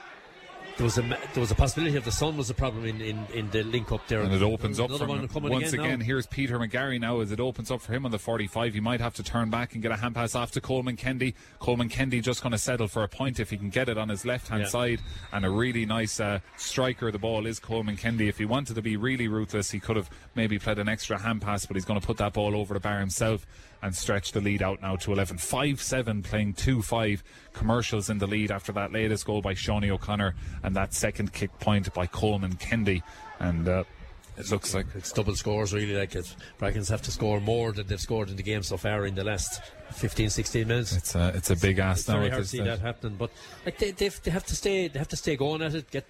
there was a there was a possibility of the sun was a problem in, in, in the link up there, and it opens up for him. Once again, again here's Peter McGarry now as it opens up for him on the forty-five. He might have to turn back and get a hand pass off to Coleman Kennedy. Coleman Kennedy just going to settle for a point if he can get it on his left hand yeah. side, and a really nice uh, striker of the ball is Coleman Kennedy. If he wanted to be really ruthless, he could have maybe played an extra hand pass, but he's going to put that ball over the bar himself and stretch the lead out now to eleven. five seven playing two five. Commercials in the lead after that latest goal by Seanie O'Connor and that second kick point by Coleman Kennedy. And uh, it looks like it's double scores really. Like it, Brackens have to score more than they've scored in the game so far in the last fifteen sixteen minutes. It's a it's a big ask it's now. It's very hard to see that happening, but like they they have to stay they have to stay going at it. Get.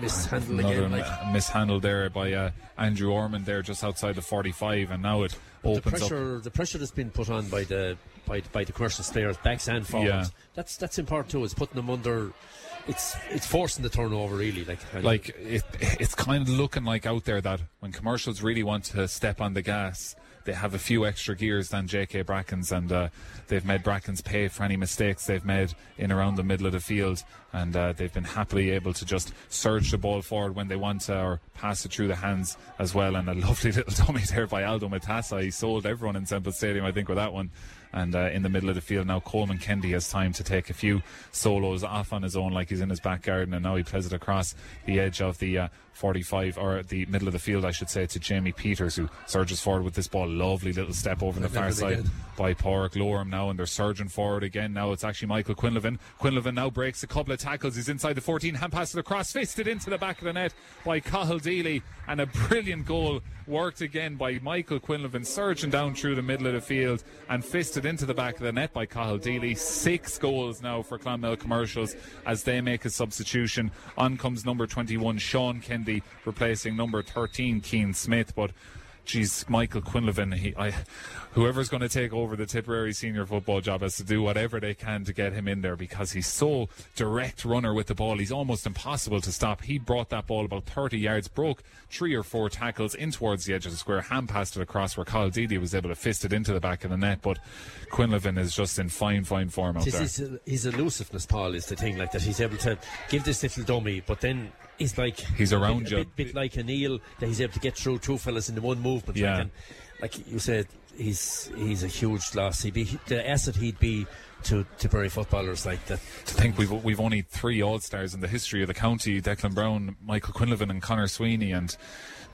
Mishandled again, like. uh, mishandled there by uh, Andrew Ormond there just outside the forty-five, and now it opens the pressure, up. The pressure that's been put on by the by by the Commercials players, backs and forwards. Yeah. That's that's important too. It's putting them under. It's it's forcing the turnover really. Like kind like of. It, it's kind of looking like out there that when Commercials really want to step on the gas, they have a few extra gears than J K. Brackens, and uh, they've made Brackens pay for any mistakes they've made in around the middle of the field, and uh, they've been happily able to just surge the ball forward when they want to, or pass it through the hands as well. And a lovely little dummy there by Aldo Matassa. He sold everyone in Semple Stadium, I think, with that one. And uh, in the middle of the field now, Coleman Kennedy has time to take a few solos off on his own, like he's in his back garden, and now he plays it across the edge of the uh, forty-five, or the middle of the field, I should say, to Jamie Peters, who surges forward with this ball. Lovely little step over the far side good. by Pauric Lorham now, and they're surging forward again. Now it's actually Michael Quinlivan. Quinlivan now breaks a couple of tackles. He's inside the fourteen, hand pass it across, fisted into the back of the net by Cathal Deely, and a brilliant goal worked again by Michael Quinlivan, surging down through the middle of the field and fisted into the back of the net by Cathal Deely. Six goals now for Clonmel Commercials as they make a substitution. On comes number twenty-one, Sean Kennedy, replacing number thirteen, Keane Smith. But geez, Michael Quinlivan, he, I, whoever's going to take over the Tipperary senior football job has to do whatever they can to get him in there, because he's so direct runner with the ball. He's almost impossible to stop. He brought that ball about thirty yards, broke three or four tackles in towards the edge of the square, hand passed it across where Kyle Deedy was able to fist it into the back of the net. But Quinlivan is just in fine, fine form out his, there. His elusiveness, Paul, is the thing, like that. He's able to give this little dummy, but then he's like he's around you, a bit, bit like a Neil, that he's able to get through two fellas in the one movement. Yeah. Like, and like you said, he's he's a huge loss. He'd be the asset he'd be to Tipperary footballers, like that. To think we've we've only three All Stars in the history of the county: Declan Brown, Michael Quinlivan, and Conor Sweeney, and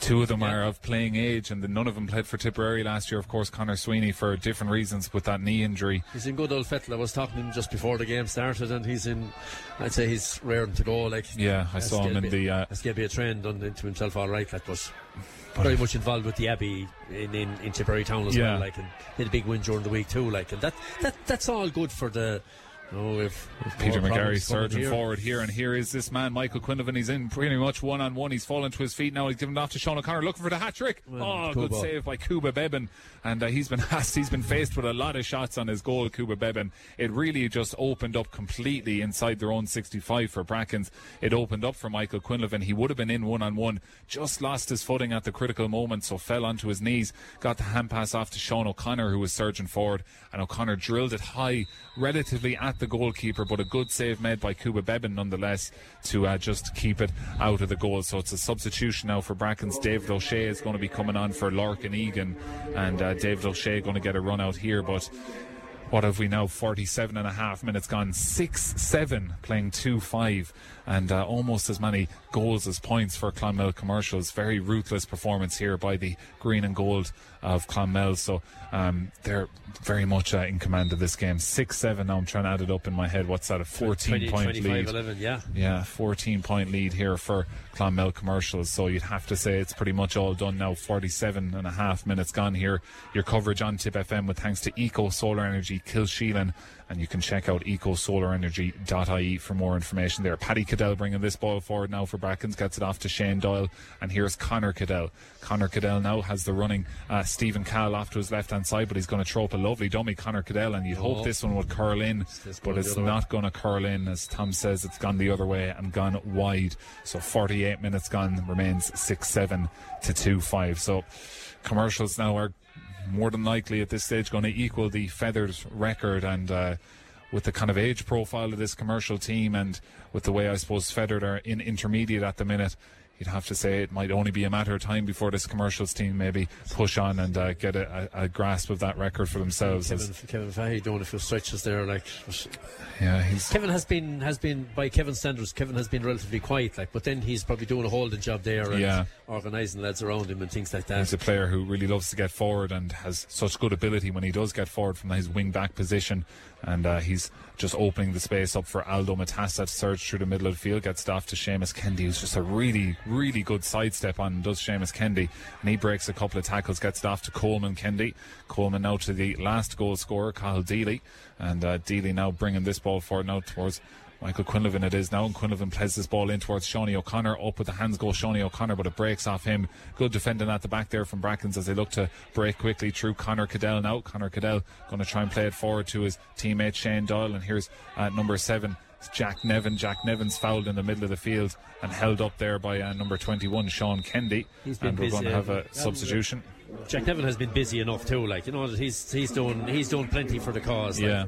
two of them yeah. are of playing age, and none of them played for Tipperary last year. Of course, Conor Sweeney for different reasons with that knee injury. He's in good old fettle. I was talking to him just before the game started, and he's in, I'd say he's raring to go. Like yeah, I saw him in the. Uh, that's going to be a trend on into himself, all right. That was very much involved with the Abbey in, in, in Tipperary town as yeah. well. Like, and he had a big win during the week too. Like, and that that that's all good for the. No, if, if Peter McGarry surging here. forward here, and here is this man, Michael Quinlivan. He's in pretty much one on one. He's fallen to his feet now. He's given it off to Sean O'Connor, looking for the hat trick. Well, oh, Kuba. Good save by Kuba Bebin. And uh, he's been asked, he's been faced with a lot of shots on his goal, Kuba Bebin. It really just opened up completely inside their own sixty-five for Brackens. It opened up for Michael Quinlivan. He would have been in one on one, just lost his footing at the critical moment, so fell onto his knees. Got the hand pass off to Sean O'Connor, who was surging forward, and O'Connor drilled it high, relatively at the goalkeeper, but a good save made by Kuba Bebin nonetheless to uh, just keep it out of the goal. So it's a substitution now for Brackens. David O'Shea is going to be coming on for Larkin Egan, and uh, David O'Shea going to get a run out here. But what have we now? forty-seven and a half minutes gone. six seven playing two five, and uh, almost as many goals as points for Clonmel Commercials. Very ruthless performance here by the green and gold of Clonmel. So um, they're very much uh, in command of this game. six seven now. I'm trying to add it up in my head. What's that? A fourteen-point lead. eleven, yeah. Yeah, fourteen-point lead here for Clonmel Commercials. So you'd have to say it's pretty much all done now. forty-seven and a half minutes gone here. Your coverage on Tip F M with thanks to Eco Solar Energy, County Kilsheelan, and you can check out eco solar energy dot I E for more information there. Paddy Cadell bringing this ball forward now for Brackens, gets it off to Shane Doyle, and here's Conor Cadell. Conor Cadell now has the running uh, Stephen Call off to his left hand side, but he's going to throw up a lovely dummy, Conor Cadell, and you'd oh. hope this one would curl in, but it's not going to curl in. As Tom says, it's gone the other way and gone wide. So forty-eight minutes gone, remains six seven to two five. So Commercials now are more than likely at this stage going to equal the feathered record, and uh, with the kind of age profile of this Commercial team, and with the way I suppose feathered are in intermediate at the minute, you'd have to say it might only be a matter of time before this Commercials team maybe push on and uh, get a, a, a grasp of that record for themselves. Kevin, Kevin Fahy doing a few stretches there, like yeah, he's Kevin has been has been by Kevin's standards, Kevin has been relatively quiet, like, but then he's probably doing a holding job there and yeah. organising lads around him and things like that. He's a player who really loves to get forward and has such good ability when he does get forward from his wing back position, and uh, he's just opening the space up for Aldo Matassa to surge through the middle of the field, gets it off to Seamus Kennedy, who's just a really really good sidestep on, does Seamus Kennedy, and he breaks a couple of tackles, gets it off to Coleman Kennedy. Coleman now to the last goal scorer, Cathal Deely, and uh, Deely now bringing this ball forward now towards Michael Quinlivan it is now, and Quinlivan plays this ball in towards Seanie O'Connor. Up with the hands go Seanie O'Connor, but it breaks off him. Good defending at the back there from Brackens as they look to break quickly through. Conor Cadell now. Conor Cadell going to try and play it forward to his teammate Shane Doyle, and here's uh, number seven, Jack Nevin. Jack Nevin's fouled in the middle of the field and held up there by uh, number twenty-one, Sean Kennedy. He's been and we're busy, going to have a substitution. Jack Nevin has been busy enough too, like, you know, he's he's doing he's doing plenty for the cause. Like. Yeah.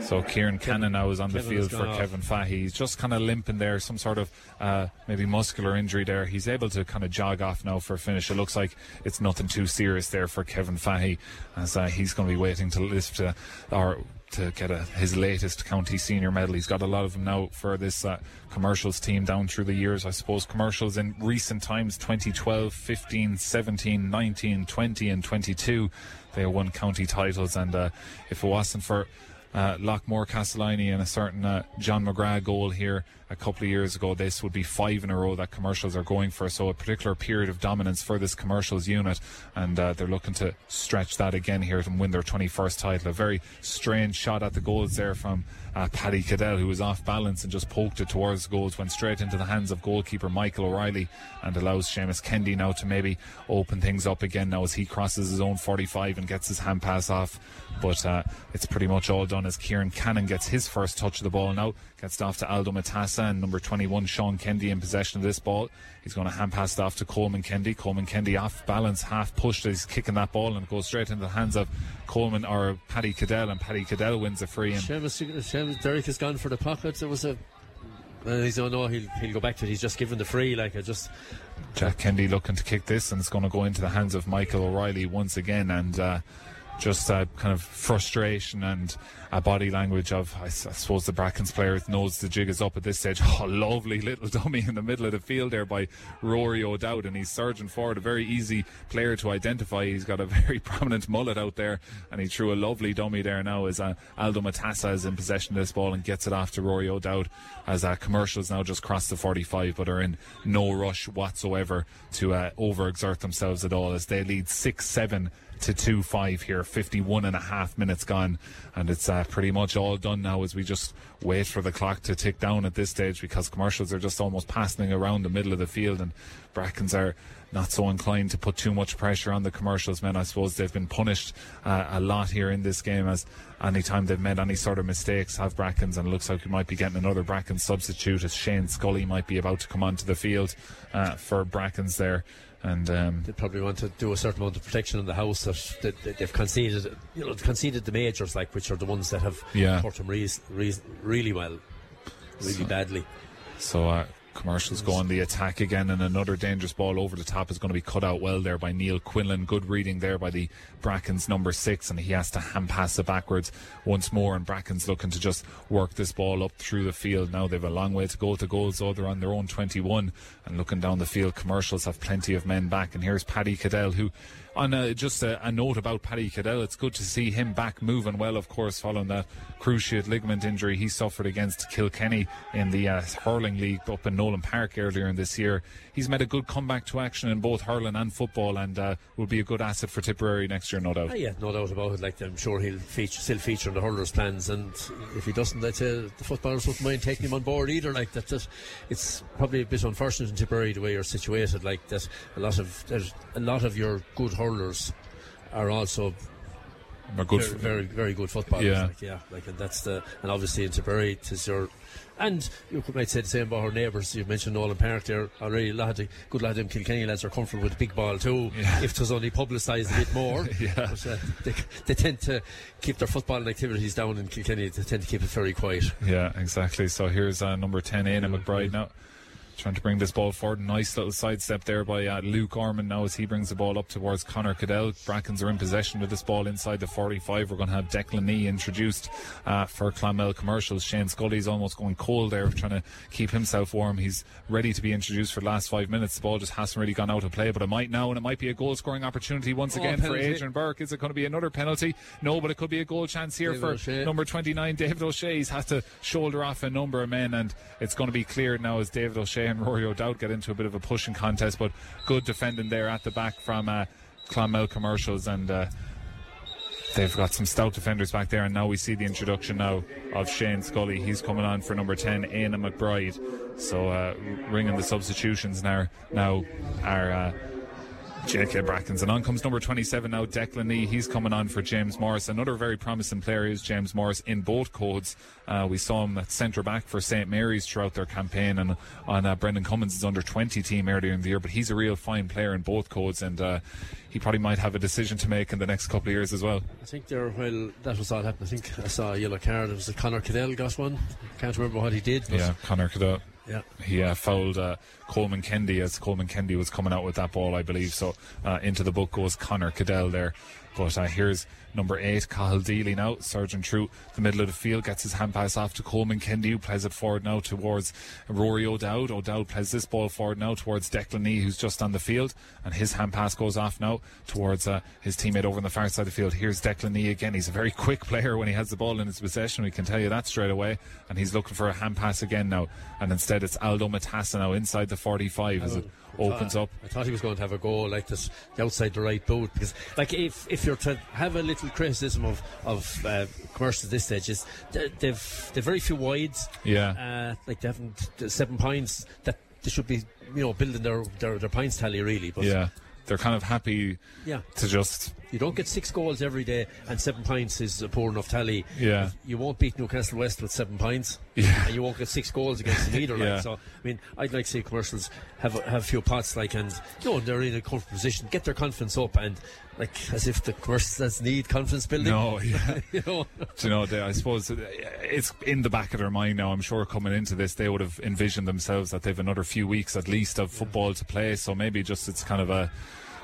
So Kieran Cannon now is on the Kevin's field for off. Kevin Fahy. He's just kind of limping there, some sort of uh, maybe muscular injury there. He's able to kind of jog off now for a finish. It looks like it's nothing too serious there for Kevin Fahy, as uh, he's going to be waiting to lift uh, or to get a, his latest county senior medal. He's got a lot of them now for this uh, Commercials team down through the years. I suppose Commercials in recent times, twenty twelve, fifteen, seventeen, nineteen, twenty and twenty-two, they won county titles, and uh, if it wasn't for Uh, Lockmore Castellini and a certain uh, John McGrath goal here a couple of years ago, this would be five in a row that Commercials are going for. So a particular period of dominance for this Commercials unit, and uh, they're looking to stretch that again here and win their twenty-first title. A very strange shot at the goals there from uh, Paddy Cadell, who was off balance and just poked it towards the goals, went straight into the hands of goalkeeper Michael O'Reilly, and allows Seamus Kennedy now to maybe open things up again now as he crosses his own forty-five and gets his hand pass off. But uh, it's pretty much all done as Kieran Cannon gets his first touch of the ball now, gets it off to Aldo Matassa, and number twenty-one Sean Kennedy in possession of this ball. He's going to hand pass it off to Coleman Kennedy. Coleman Kennedy off balance, half pushed, he's kicking that ball and it goes straight into the hands of Coleman or Paddy Cadell, and Paddy Cadell wins a free. And Seamus, Seamus, Derek has gone for the pocket. There was a Uh, he's oh no, he'll he'll go back to it. He's just given the free, like I just. Jack Kennedy looking to kick this, and it's going to go into the hands of Michael O'Reilly once again, and uh, just uh, kind of frustration and a body language of, I, I suppose the Brackens player knows the jig is up at this stage. Oh, lovely little dummy in the middle of the field there by Rory O'Dowd, and he's surging forward. A very easy player to identify. He's got a very prominent mullet out there, and he threw a lovely dummy there now as uh, Aldo Matassa is in possession of this ball and gets it off to Rory O'Dowd, as uh, Commercials now just cross the forty-five but are in no rush whatsoever to uh, overexert themselves at all, as they lead six seven to two five here, fifty-one and a half minutes gone, and it's uh, pretty much all done now as we just wait for the clock to tick down at this stage, because Commercials are just almost passing around the middle of the field, and Brackens are not so inclined to put too much pressure on the Commercials men. I suppose they've been punished uh, a lot here in this game, as any time they've made any sort of mistakes have Brackens, and it looks like we might be getting another Brackens substitute, as Shane Scully might be about to come onto the field uh, for Brackens there. And um, they probably want to do a certain amount of protection in the house that, that, that they've conceded, you know, conceded the majors, like, which are the ones that have yeah. hurt them re- re- really well, really so, badly. So uh, Commercials go on the attack again, and another dangerous ball over the top is going to be cut out well there by Neil Quinlan. Good reading there by the Brackens number six, and he has to hand pass it backwards once more, and Brackens looking to just work this ball up through the field. Now they've a long way to go to goals, so they're on their own twenty-one, and looking down the field, Commercials have plenty of men back, and here's Paddy Cadell, who On a, just a, a note about Paddy Cadell, it's good to see him back moving well, of course, following that cruciate ligament injury he suffered against Kilkenny in the uh, hurling league up in Nolan Park earlier in this year. He's made a good comeback to action in both hurling and football, and uh, will be a good asset for Tipperary next year, no doubt. Ah, yeah, no doubt about it. Like, I'm sure he'll feature, still feature in the hurlers' plans, and if he doesn't, I'd say the footballers wouldn't mind taking him on board either. Like that, that, it's probably a bit unfortunate in Tipperary the way you're situated. Like that, a lot of there's a lot of your good hurlers are also are good very, very, very good footballers. Yeah, like, yeah, like, and that's the and obviously in Tipperary, it's your and you might say the same about our neighbours. You mentioned Nolan Park there already. A lot of the good lot of them Kilkenny lads are comfortable with the big ball too, yeah. if it was only publicised a bit more. yeah. But, uh, they, they tend to keep their footballing activities down in Kilkenny. They tend to keep it very quiet. Yeah, exactly. So here's uh, number ten, Aina McBride now. Trying to bring this ball forward. Nice little sidestep there by uh, Luke Orman now as he brings the ball up towards Conor Cadell. Brackens are in possession with this ball inside the forty-five. We're going to have Declan Nee introduced uh, for Clonmel Commercials. Shane Scully's almost going cold there, trying to keep himself warm. He's ready to be introduced for the last five minutes. The ball just hasn't really gone out of play, but it might now, and it might be a goal-scoring opportunity once oh, again for Adrian Burke. Is it going to be another penalty? No, but it could be a goal chance here David for O'Shea. Number twenty-nine, David O'Shea. He's had to shoulder off a number of men, and it's going to be cleared now as David O'Shea and Rory O'Dowd get into a bit of a pushing contest, but good defending there at the back from uh, Clonmel Commercials, and uh, they've got some stout defenders back there. And now we see the introduction now of Shane Scully. He's coming on for number ten, Aina McBride. So uh, ringing the substitutions now, now are uh, J K. Brackens, and on comes number twenty-seven now, Declan Nee. He's coming on for James Morris. Another very promising player is James Morris in both codes. Uh, we saw him at centre back for Saint Mary's throughout their campaign, and on uh, Brendan Cummins' under twenty team earlier in the year. But he's a real fine player in both codes, and uh, he probably might have a decision to make in the next couple of years as well. I think there, while that was all happening, I think I saw a yellow card. It was a Conor Cadell got one. Can't remember what he did. But yeah, Conor Cadell. Yeah, he uh, fouled uh, Coleman Kennedy as Coleman Kennedy was coming out with that ball, I believe. So uh, into the book goes Conor Cadell there. But uh, here's number eight, Cathal Deely now. Sergeant through the middle of the field, gets his hand pass off to Coleman Kennedy, who plays it forward now towards Rory O'Dowd. O'Dowd plays this ball forward now towards Declan Nee, who's just on the field, and his hand pass goes off now towards uh, his teammate over on the far side of the field. Here's Declan Nee again. He's a very quick player when he has the ball in his possession, we can tell you that straight away, and he's looking for a hand pass again now, and instead it's Aldo Matassa now inside the forty-five as it opens up. I thought he was going to have a goal like this, the outside the right boot, because like if if you're to have a little criticism of of uh, Commercials at this stage, is they, they've they've very few wides. Yeah, uh, like they haven't seven pints that they should be, you know, building their their, their pints tally really. But yeah, they're kind of happy. Yeah. to just. You don't get six goals every day, and seven pints is a poor enough tally. Yeah. You won't beat Newcastle West with seven pints, yeah. and you won't get six goals against them either. yeah. like. So, I mean, I'd like to see Commercials have a, have a few pots, like, and you know, they're in a comfortable position, get their confidence up, and like as if the Commercials need confidence building. No, yeah. you know, Do you know they, I suppose it's in the back of their mind now. I'm sure coming into this, they would have envisioned themselves that they've another few weeks at least of football yeah. to play. So maybe just it's kind of a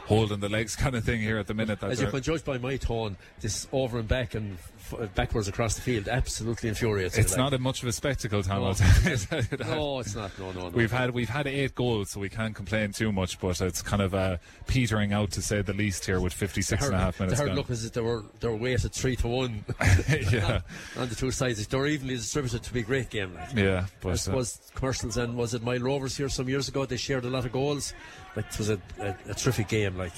holding the legs kind of thing here at the minute. That As you can judge by my tone, this over and back and f- backwards across the field absolutely infuriates. It's not like. a much of a spectacle, Tom. No, no it's not. No, no, no. We've had we've had eight goals, so we can't complain too much. But it's kind of uh, petering out, to say the least, here with fifty-six heard, and a half minutes. The hard luck is that they were they were weighted three to one. yeah. on the two sides, they're evenly distributed to be a great game. Like. Yeah, but I suppose uh, Commercials and was it Mile Rovers here some years ago? They shared a lot of goals. Like, it was a, a, a terrific game. Like,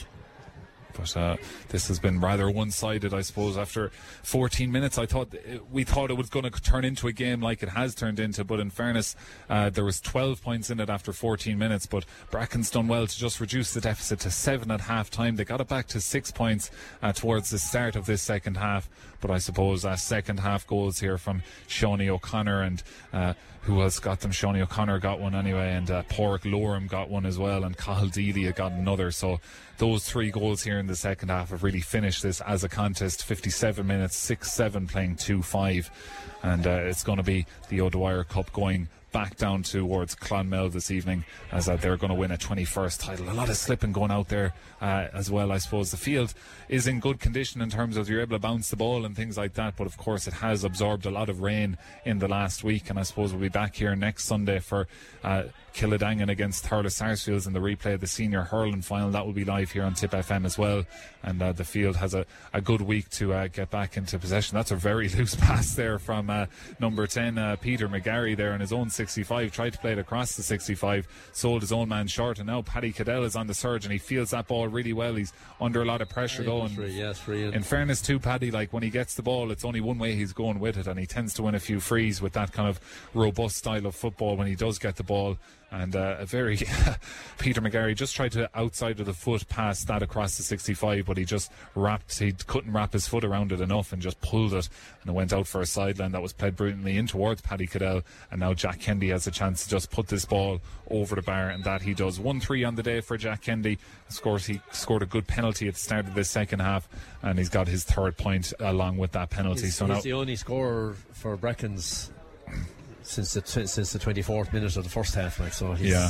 but uh, this has been rather one-sided, I suppose. After fourteen minutes, I thought we thought it was going to turn into a game like it has turned into. But in fairness, uh, there was twelve points in it after fourteen minutes. But Bracken's done well to just reduce the deficit to seven at half-time. They got it back to six points uh, towards the start of this second half. But I suppose uh, second-half goals here from Seanie O'Connor and uh, who else got them? Seanie O'Connor got one anyway, and uh, Pauric Lorham got one as well, and Cathal Deely got another. So those three goals here in the second half have really finished this as a contest. fifty-seven minutes, six seven playing two five, and uh, it's going to be the O'Dwyer Cup going back down towards Clonmel this evening, as uh, they're going to win a twenty-first title. A lot of slipping going out there uh, as well. I suppose the field is in good condition in terms of you're able to bounce the ball and things like that, but of course it has absorbed a lot of rain in the last week, and I suppose we'll be back here next Sunday for uh, Killadangan against Thurles Sarsfields in the replay of the senior hurling final. That will be live here on Tip F M as well, and uh, the field has a, a good week to uh, get back into possession. That's a very loose pass there from uh, number ten uh, Peter McGarry there in his own sixty-five, tried to play it across the sixty-five, sold his own man short, and now Paddy Cadell is on the surge and he feels that ball really well. He's under a lot of pressure though, and free, yes, free in fairness to Paddy, like when he gets the ball it's only one way he's going with it, and he tends to win a few frees with that kind of robust style of football when he does get the ball. And uh, a very Peter McGarry just tried to outside of the foot pass that across the sixty-five, but he just wrapped, he couldn't wrap his foot around it enough and just pulled it, and it went out for a sideline that was played brilliantly in towards Paddy Cadell. And now Jack Kennedy has a chance to just put this ball over the bar, and that he does. One three on the day for Jack Kennedy. Of course, he scored a good penalty at the start of the second half, and he's got his third point along with that penalty. He's, so he's now the only scorer for Brackens since the t- since the twenty-fourth minute of the first half, like, so he's, yeah.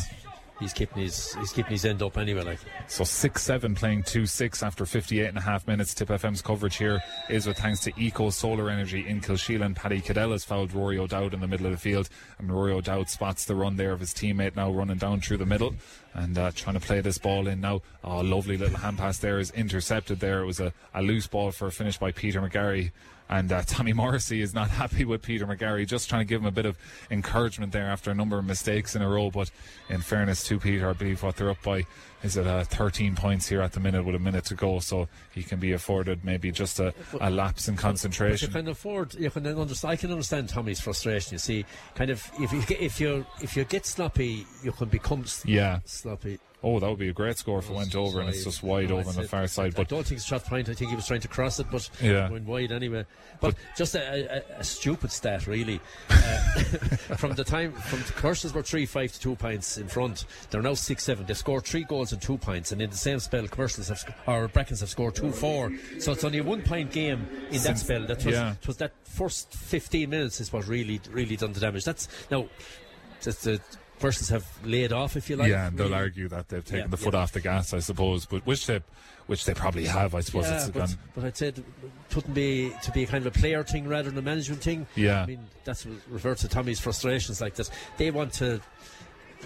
he's keeping his he's keeping his end up anyway, like. So six seven playing two six after fifty-eight and a half minutes. Tip F M's coverage here is with thanks to Eco Solar Energy in Kilsheelan. Paddy Cadell has fouled Rory O'Dowd in the middle of the field, and Rory O'Dowd spots the run there of his teammate, now running down through the middle and uh, trying to play this ball in now. Oh, lovely little hand pass there is intercepted there. It was a, a loose ball for a finish by Peter McGarry. And uh, Tommy Morrissey is not happy with Peter McGarry, just trying to give him a bit of encouragement there after a number of mistakes in a row. But in fairness to Peter, I believe what they're up by is at uh, thirteen points here at the minute with a minute to go, so he can be afforded maybe just a, a lapse in concentration. But you can afford, you can understand, I can understand Tommy's frustration. You see, kind of if you if you if you get sloppy, you can become yeah. sloppy. Oh, that would be a great score if it went over, and it's just wide no, over on the far side. But I don't think it's shot point. I think he was trying to cross it, but yeah. it went wide anyway. But, but just a, a, a stupid stat, really. Uh, from the time, from the Commercials were three five to two pints in front. They're now six seven. They've scored three goals and two pints, and in the same spell, Commercials have sc- or Brackens have scored two four. So it's only a one-pint game in Since, that spell. That was, yeah. It was that first fifteen minutes is what really, really done the damage. That's now that's the. Persons have laid off, if you like. Yeah, and they'll argue that they've taken yeah, the foot yeah. off the gas, I suppose, but which they, which they probably have, I suppose. Yeah, it's but, gone. But I'd say it wouldn't be to be a kind of a player thing rather than a management thing. Yeah. I mean, that's referred to Tommy's frustrations like this. They want to...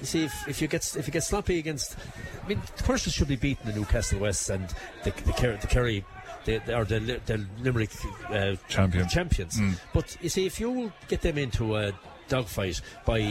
You see, if, if you get if you get sloppy against... I mean, the Persons should be beating the Newcastle West and the, the, Ker- the Kerry... They are the, the Limerick uh, Champion. champions. Mm. But, you see, if you get them into a dogfight by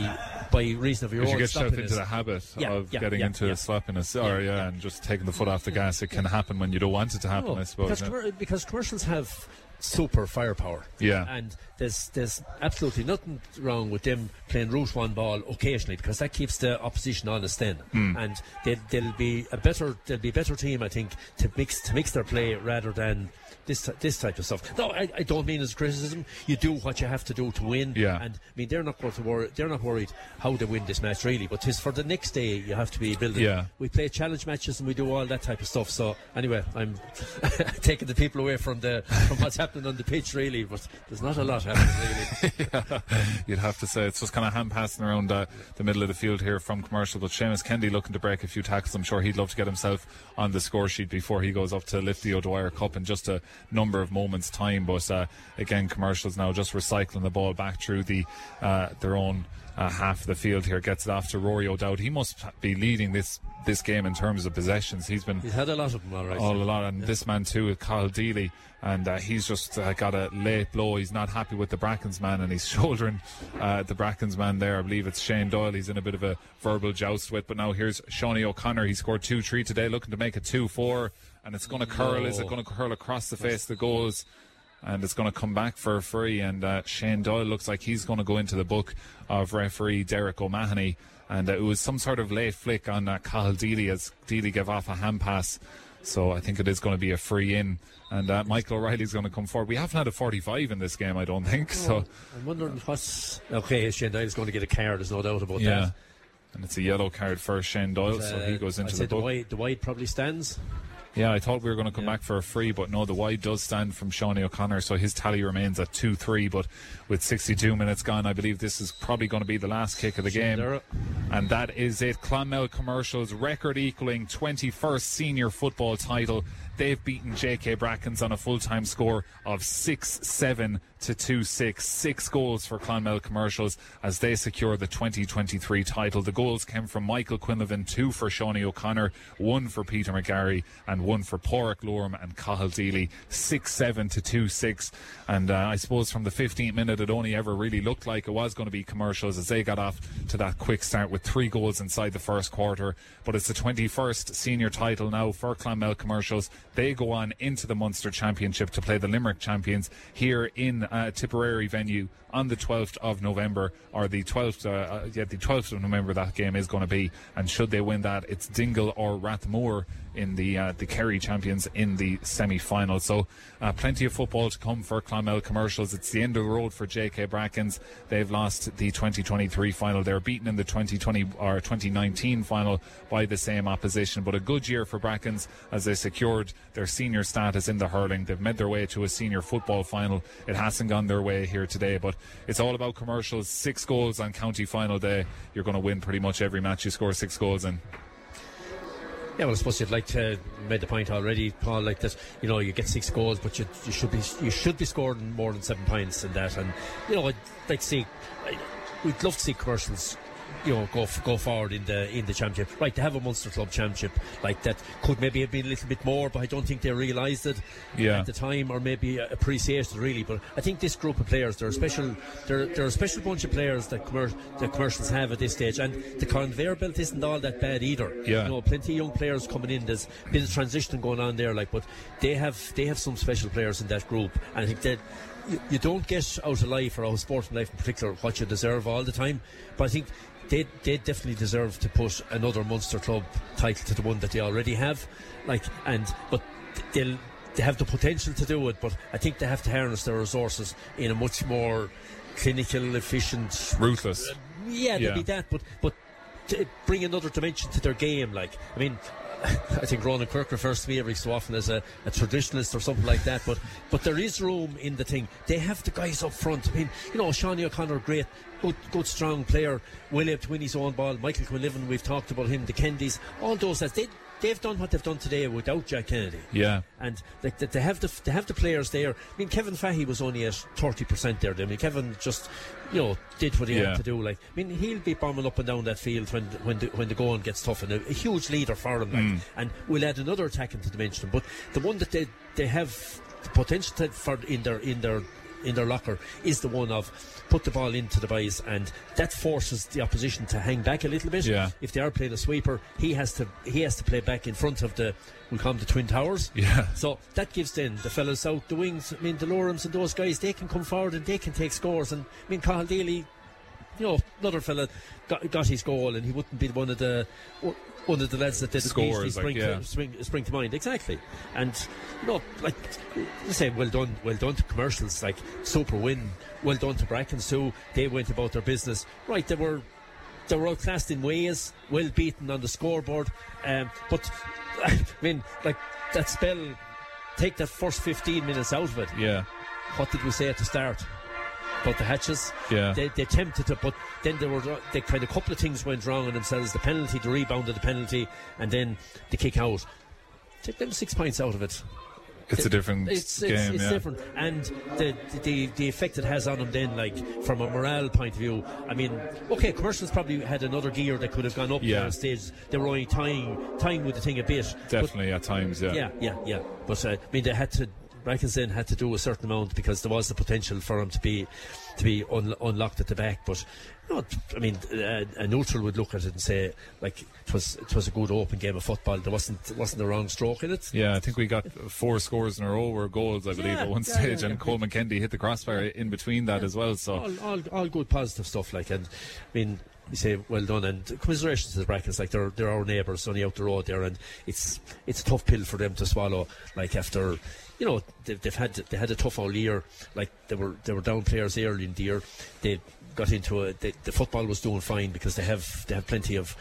by reason of your own you get yourself into the habit yeah, of yeah, getting yeah, into yeah. a sloppiness or yeah, yeah, yeah and just taking the foot off the gas. It can yeah. happen when you don't want it to happen, no, I suppose. Because, no? com- because Commercials have super firepower. Yeah. And there's there's absolutely nothing wrong with them playing route one ball occasionally, because that keeps the opposition honest then. Mm. And they they'll be a better they'll be a better team, I think, to mix to mix their play rather than This t- this type of stuff. No, I, I don't mean as criticism. You do what you have to do to win. Yeah. And I mean they're not going to worry. They're not worried how they win this match really. But it's for the next day you have to be building. Yeah. We play challenge matches and we do all that type of stuff. So anyway, I'm taking the people away from the from what's happening on the pitch really. But there's not a lot happening really. yeah. You'd have to say it's just kind of hand passing around uh, the middle of the field here from Commercial. But Seamus Kennedy looking to break a few tackles. I'm sure he'd love to get himself on the score sheet before he goes up to lift the O'Dwyer Cup in just a number of moments time. But uh, again, Commercials now just recycling the ball back through the uh, their own uh, half of the field here. Gets it off to Rory O'Dowd. He must be leading this this game in terms of possessions. He's been he's had a lot of them already. All a lot, and yeah. this man too with Cathal Deely, and uh, he's just uh, got a late blow. He's not happy with the Brackens man, and he's shouldering uh, the Brackens man there. I believe it's Shane Doyle he's in a bit of a verbal joust with. But now here's Seanie O'Connor. He scored two three today, looking to make it two four, and it's going to curl. No. Is it going to curl across the face of the goals? And it's going to come back for a free, and uh, Shane Doyle looks like he's going to go into the book of referee Derek O'Mahony. And uh, it was some sort of late flick on uh, Cathal Deely as Deely gave off a hand pass. So I think it is going to be a free in. And uh, Michael O'Reilly's going to come forward. We haven't had a forty-five in this game, I don't think. Oh, so I'm wondering what's... Okay, Shane Doyle's going to get a card, there's no doubt about yeah. that. And it's a yellow card for Shane Doyle, uh, so he goes into I'd the say book. The wide, the wide probably stands. Yeah, I thought we were going to come yeah. back for a free, but no, the wide does stand from Seanie O'Connor, so his tally remains at two three, but with sixty-two minutes gone, I believe this is probably going to be the last kick of the game. And that is it. Clonmel Commercials record-equaling twenty-first senior football title. They've beaten J K. Brackens on a full-time score of six seven to two six. Six goals for Clonmel Commercials as they secure the twenty twenty-three title. The goals came from Michael Quinlivan, two for Seanie O'Connor, one for Peter McGarry, and one for Pauric Lorham and Cathal Deely. six seven to two six. And uh, I suppose from the fifteenth minute, it only ever really looked like it was going to be Commercials as they got off to that quick start with three goals inside the first quarter. But it's the twenty-first senior title now for Clonmel Commercials. They go on into the Munster Championship to play the Limerick champions here in uh, Tipperary venue on the twelfth of November, or the twelfth, uh, yeah, the twelfth of November that game is going to be. And should they win that, it's Dingle or Rathmore in the uh, the Kerry champions in the semi-final. So uh, plenty of football to come for Clonmel Commercials. It's the end of the road for J K. Brackens. They've lost the twenty twenty-three final. They're beaten in the twenty twenty or twenty nineteen final by the same opposition. But a good year for Brackens as they secured their senior status in the hurling. They've made their way to a senior football final. It hasn't gone their way here today, but it's all about Commercials. Six goals on county final day. You're going to win pretty much every match you score six goals in. Yeah, well, I suppose you'd like to made the point already, Paul, like that, you know, you get six goals, but you, you should be you should be scoring more than seven points in that. And, you know, I'd like to see, I, we'd love to see Commercials, you know, go go forward in the in the championship. Right, to have a Munster club championship like that could maybe have been a little bit more, but I don't think they realised it yeah. at the time, or maybe appreciated really. But I think this group of players, they're a special, they're they're a special bunch of players that commer- the Commercials have at this stage, and the conveyor belt isn't all that bad either. Yeah. You know, plenty of young players coming in. There's a bit of transition going on there, like, but they have they have some special players in that group, and I think that. You, you don't get out of life, or out of sporting life in particular, what you deserve all the time. But I think they they definitely deserve to put another Munster club title to the one that they already have. Like, and but they'll they have the potential to do it. But I think they have to harness their resources in a much more clinical, efficient, ruthless. Uh, yeah, yeah. Maybe that. But but to bring another dimension to their game. Like, I mean. I think Ronan Kirk refers to me every so often as a, a traditionalist or something like that, but but there is room in the thing. They have the guys up front. I mean, you know, Seanie O'Connor, great, good, good, strong player, well able to win his own ball. Michael Quinlivan, we've talked about him, the Kendys, all those lads. They, they've done what they've done today without Jack Kennedy. Yeah. And they, they, have the, they have the players there. I mean, Kevin Fahy was only at thirty percent there. I mean, Kevin just, you know, did what he yeah. had to do. Like, I mean, he'll be bombing up and down that field when when the, when the going gets tough, and a, a huge leader for him. Like, mm. And we'll add another attacking dimension. But the one that they, they have the potential to, for in their in their... in their locker is the one of put the ball into the boys, and that forces the opposition to hang back a little bit. Yeah. If they are playing a sweeper, he has to he has to play back in front of the we call them the Twin Towers. Yeah. So that gives then the fellas out the wings. I mean, the Lorams and those guys, they can come forward and they can take scores. And I mean, Cathal Deely, you know, another fella got, got his goal, and he wouldn't be one of the one of the lads that did easily spring, like, yeah. spring, spring to mind. Exactly. And, you know, like, you say, well done, well done to Commercials, like, super win. Well done to Brackens too. They went about their business. Right, they were they were outclassed in ways, well beaten on the scoreboard. Um, but, I mean, like, that spell, take that first fifteen minutes out of it. Yeah. What did we say at the start? About the hatches, yeah. they, they attempted it, but then there were they kind of a couple of things went wrong on themselves. The penalty, the rebound of the penalty, and then the kick out. Take them six points out of it. It's it, a different it's, game. It's, it's yeah. different, and the, the the effect it has on them then, like from a morale point of view. I mean, okay, Commercials probably had another gear that could have gone up yeah. there on stage. They were only tying tying with the thing a bit. Definitely but, at times, yeah, yeah, yeah, yeah. But uh, I mean, they had to. Brackens then had to do a certain amount because there was the potential for him to be to be un- unlocked at the back. But not, I mean, a, a neutral would look at it and say, like, it was it was a good open game of football. There wasn't wasn't a wrong stroke in it. Yeah, I think we got four scores in a row were goals, I believe, yeah, at one yeah, stage, yeah, yeah. and Coleman Kennedy hit the crossbar in between that yeah. as well. So all, all all good positive stuff. Like, and I mean, you say well done, and commiserations to the Brackens. Like, they're they're our neighbours only out the road there, and it's it's a tough pill for them to swallow. Like, after. You know, they've had they had a tough all year. Like, they were they were down players early in the year. They got into a they, the football was doing fine because they have they have plenty of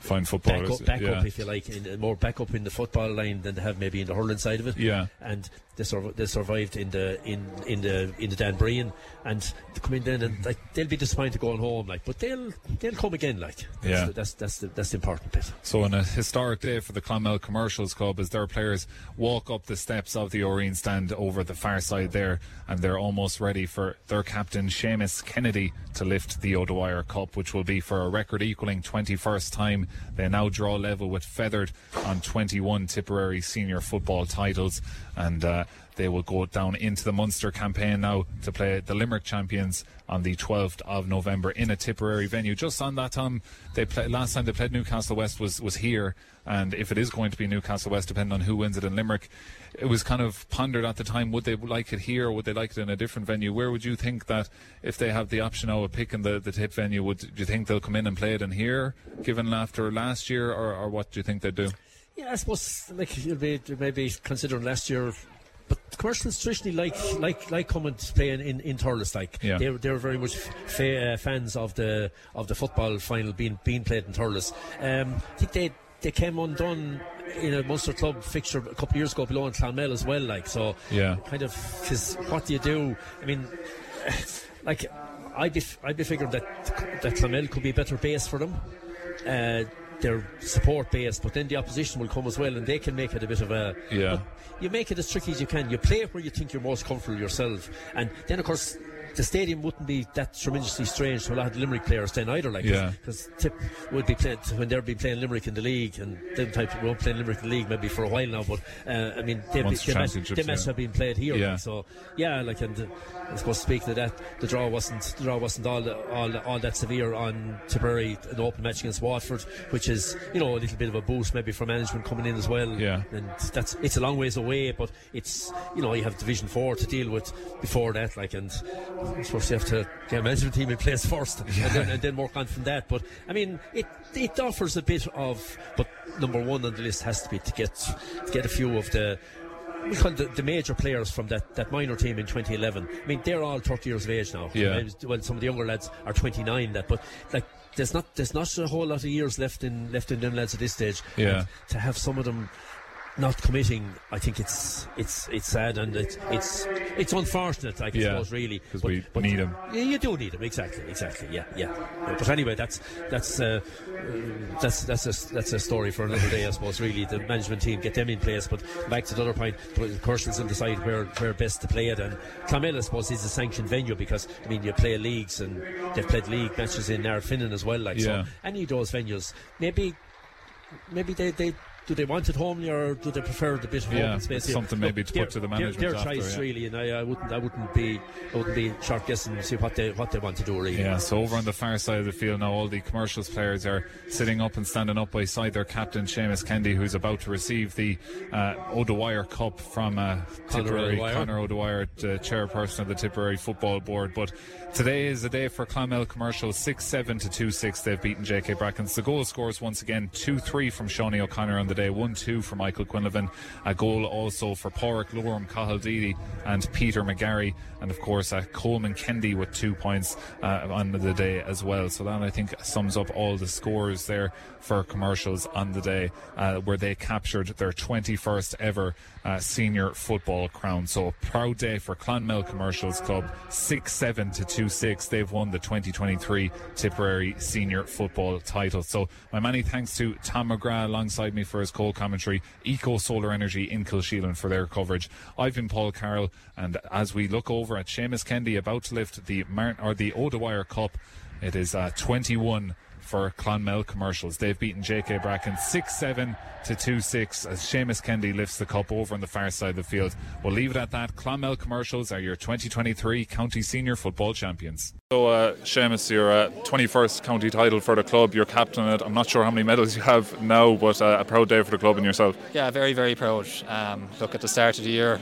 fine footballers. Back up, back yeah. up if you like, in, more back up in the football line than they have maybe in the hurling side of it. Yeah. And they, sur- they survived in the in, in the in the Dan Breen, and they come in then and like they'll be disappointed going home, like, but they'll they'll come again, like. That's yeah. The, that's that's the, that's the important bit. So on a historic day for the Clonmel Commercials Club, as their players walk up the steps of the O'Reen stand over the far side there, and they're almost ready for their captain Seamus Kennedy to lift the O'Dwyer Cup, which will be for a record equaling twenty-first time. They now draw level with Feathered on twenty-one Tipperary senior football titles, and uh, they will go down into the Munster campaign now to play the Limerick champions on the twelfth of November in a Tipperary venue. Just on that, Tom, they play, last time they played Newcastle West was, was here, and if it is going to be Newcastle West, depending on who wins it in Limerick, it was kind of pondered at the time, would they like it here or would they like it in a different venue? Where would you think that, if they have the option now of picking the, the tip venue, would do you think they'll come in and play it in here, given after last year, or, or what do you think they'd do? Yeah, I suppose, like, you'll be maybe considering last year, but Commercials traditionally like like like coming to play in in, in Thurles, like yeah. they were they were very much fa- uh, fans of the of the football final being being played in Thurles. Um, I think they they came undone in a Munster club fixture a couple of years ago below in Clonmel as well, like, so yeah. kind of, because what do you do? I mean, like I'd be I'd be figuring that that Clonmel could be a better base for them. Uh, their support base, but then the opposition will come as well, and they can make it a bit of a yeah. You make it as tricky as you can. You play it where you think you're most comfortable yourself, and then of course the stadium wouldn't be that tremendously strange to a lot of Limerick players then either, like, because yeah. Tip would be played when they'd be playing Limerick in the league, and them type of, won't play Limerick in the league maybe for a while now, but uh, I mean be, they must yeah. have been played here, yeah. so yeah like and uh, I suppose speaking of that, the draw wasn't the draw wasn't all all all that severe on Tipperary, an open match against Watford, which is, you know, a little bit of a boost maybe for management coming in as well, yeah. and that's it's a long ways away, but it's, you know, you have Division four to deal with before that, like, and I suppose you have to get a management team in place first, yeah. and, then, and then work on from that. But I mean, it it offers a bit of, but number one on the list has to be to get to get a few of the we call the, the major players from that, that minor team in twenty eleven. I mean, they're all thirty years of age now. Yeah. Well, some of the younger lads are twenty-nine. That, but like, there's not there's not a whole lot of years left in left in them lads at this stage. Yeah. And to have some of them not committing, I think it's it's it's sad, and it's it's it's unfortunate, I yeah, suppose, really, because we but need them. Yeah, you do need them, exactly, exactly, yeah, yeah. But anyway, that's that's uh, that's that's a that's a story for another day, I suppose. Really, the management team, get them in place. But back to the other point, Commercials will decide where where best to play it, and Clonmel, I suppose, is a sanctioned venue, because I mean you play leagues, and they've played league matches in Finnan as well, like yeah. so. Any of those venues, maybe maybe they they. Do they want it homely, or do they prefer the bit of yeah, open space? Something maybe to put to the management. Their choice, yeah. really, and I, I wouldn't, I wouldn't be, I wouldn't be sharp guessing to see what they, what they want to do, really. Yeah. So over on the far side of the field now, all the Commercials players are sitting up and standing up beside their captain Seamus Kennedy, who's about to receive the uh, O'Dwyer Cup from uh, Tipperary Conor O'Dwyer, uh, chairperson of the Tipperary Football Board. But today is the day for Clonmel Commercials. Six seven to two six. They've beaten J K. Brackens. The goal scores once again two three from Seanie O'Connor on the day, one two for Michael Quinlivan, a goal also for Pauric Lorham, Cathal Deely and Peter McGarry, and of course uh, Coleman Kennedy with two points uh, on the day as well. So that, I think, sums up all the scores there for Commercials on the day, uh, where they captured their twenty-first ever uh, senior football crown. So a proud day for Clonmel Commercials Club. Six seven to two six, they've won the twenty twenty-three Tipperary senior football title. So my many thanks to Tom McGrath alongside me for his cold commentary, Eco Solar Energy in Kilsheelan for their coverage. I've been Paul Carroll, and as we look over at Seamus Kennedy about to lift the Martin, or the O'Dwyer Cup, it is uh, twenty-one for Clonmel Commercials. They've beaten J K. Bracken six seven to two six as Seamus Kennedy lifts the cup over on the far side of the field. We'll leave it at that. Clonmel Commercials are your twenty twenty-three County Senior Football Champions. So uh, Seamus, your uh, twenty-first county title for the club, your captain at, I'm not sure how many medals you have now, but uh, a proud day for the club and yourself. Yeah, very, very proud. Um, look, at the start of the year,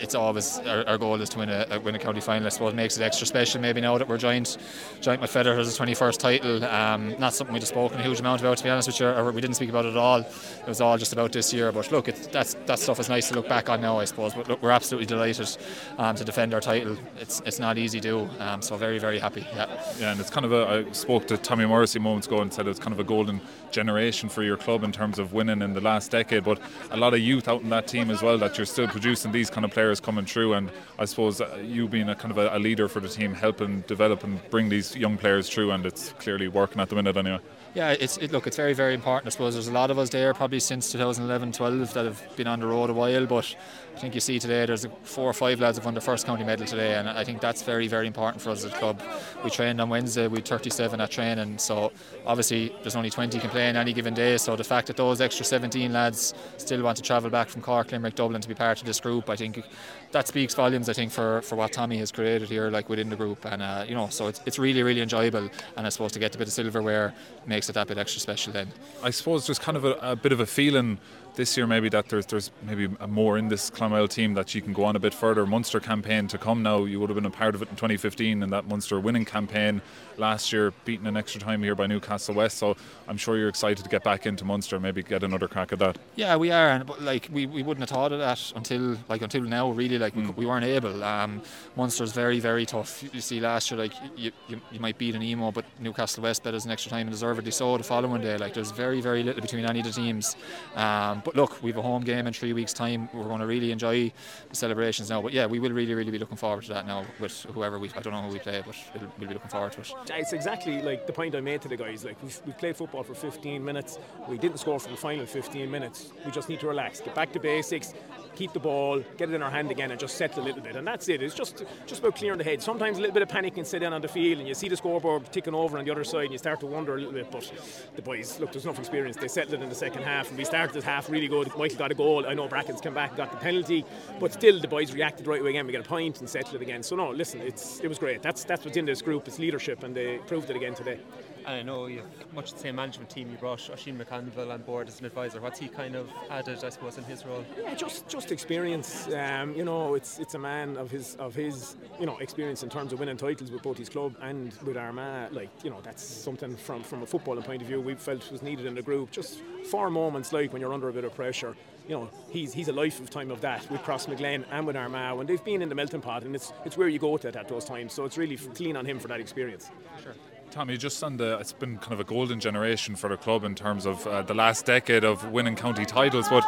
it's always our, our goal is to win a win a county final. I suppose it makes it extra special maybe now that we're joint joint with Federer as the twenty-first title. Um, not something we'd have spoken a huge amount about, to be honest with you, or we didn't speak about it at all. It was all just about this year. But look, it's, that's that stuff is nice to look back on now, I suppose. But look, we're absolutely delighted um, to defend our title. It's it's not easy to do. Um, so very very happy. Yeah. Yeah, and it's kind of a. I spoke to Tommy Morrissey moments ago and said it's kind of a golden generation for your club in terms of winning in the last decade, but a lot of youth out in that team as well, that you're still producing these kind of players coming through, and I suppose you being a kind of a, a leader for the team, helping develop and bring these young players through, and it's clearly working at the minute anyway. Yeah, it's it, look, it's very, very important. I suppose there's a lot of us there probably since twenty eleven twelve that have been on the road a while, but I think you see today there's four or five lads have won their first county medal today, and I think that's very, very important for us as a club. We trained on Wednesday, we had thirty-seven at training, so obviously there's only twenty can play on any given day, so the fact that those extra seventeen lads still want to travel back from Cork, Limerick, Dublin to be part of this group, I think that speaks volumes, I think, for, for what Tommy has created here, like within the group, and uh, you know, so it's it's really, really enjoyable, and I suppose to get a bit of silverware makes it that bit extra special then. I suppose there's kind of a, a bit of a feeling this year maybe that there's there's maybe more in this Clonmel team, that you can go on a bit further. Munster campaign to come now, you would have been a part of it in twenty fifteen and that Munster winning campaign last year, beaten in extra time here by Newcastle West, so I'm sure you're excited to get back into Munster, maybe get another crack at that. Yeah, we are, and but like we, we wouldn't have thought of that until like until now really, like mm. we, we weren't able. Um, Munster's very very tough. You see last year, like you, you, you might beat an Emo, but Newcastle West bet us an extra time and deservedly so the following day. Like there's very very little between any of the teams. Um, But look, we have a home game in three weeks' time. We're going to really enjoy the celebrations now. But yeah, we will really, really be looking forward to that now with whoever we... I don't know who we play, but we'll be looking forward to it. It's exactly like the point I made to the guys. Like we've, we've played football for fifteen minutes. We didn't score for the final fifteen minutes. We just need to relax, get back to basics, keep the ball, get it in our hand again, and just settle a little bit. And that's it. It's just just about clearing the head. Sometimes a little bit of panic can sit in on the field, and you see the scoreboard ticking over on the other side, and you start to wonder a little bit. But the boys, look, there's enough experience. They settled it in the second half, and we started this half really good. Michael got a goal. I know Brackens came back and got the penalty, but still the boys reacted right away again. We got a point and settled it again. So no, listen, it's it was great. That's that's what's in this group. It's leadership, and they proved it again today. And I know you have much the same management team. You brought Oisín McConville on board as an advisor. What's he kind of added, I suppose, in his role? Yeah, just just experience. Um, you know, it's it's a man of his of his you know experience in terms of winning titles with both his club and with Armagh. Like you know, that's something from from a footballing point of view we felt was needed in the group. Just for moments like when you're under a bit of pressure. You know, he's he's a lifetime of that with Cross McGlenn and with Armagh, and they've been in the melting pot, and it's it's where you go to at those times. So it's really clean on him for that experience. Sure. Tommy, just on the, it's been kind of a golden generation for the club in terms of uh, the last decade of winning county titles, but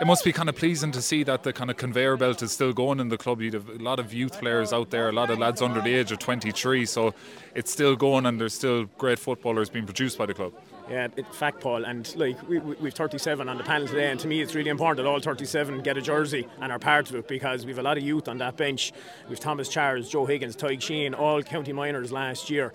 it must be kind of pleasing to see that the kind of conveyor belt is still going in the club. You have a lot of youth players out there, a lot of lads under the age of twenty-three, so it's still going, and there's still great footballers being produced by the club. Yeah, in fact, Paul, and like we, we, we've thirty-seven on the panel today, and to me it's really important that all thirty-seven get a jersey and are part of it, because we've a lot of youth on that bench. We've Thomas Charles, Joe Higgins, Tyke Sheehan, all county minors last year.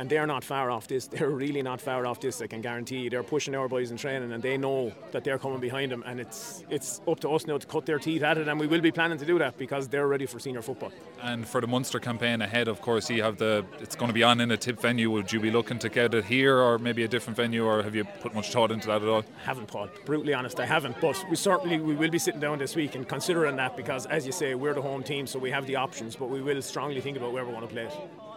And they're not far off this. They're really not far off this, I can guarantee you. They're pushing our boys in training, and they know that they're coming behind them. And it's it's up to us now to cut their teeth at it. And we will be planning to do that, because they're ready for senior football. And for the Munster campaign ahead, of course, you have the. It's going to be on in a tip venue. Would you be looking to get it here, or maybe a different venue, or have you put much thought into that at all? I haven't, Paul. Brutally honest, I haven't. But we certainly we will be sitting down this week and considering that, because, as you say, we're the home team, so we have the options. But we will strongly think about where we want to play it.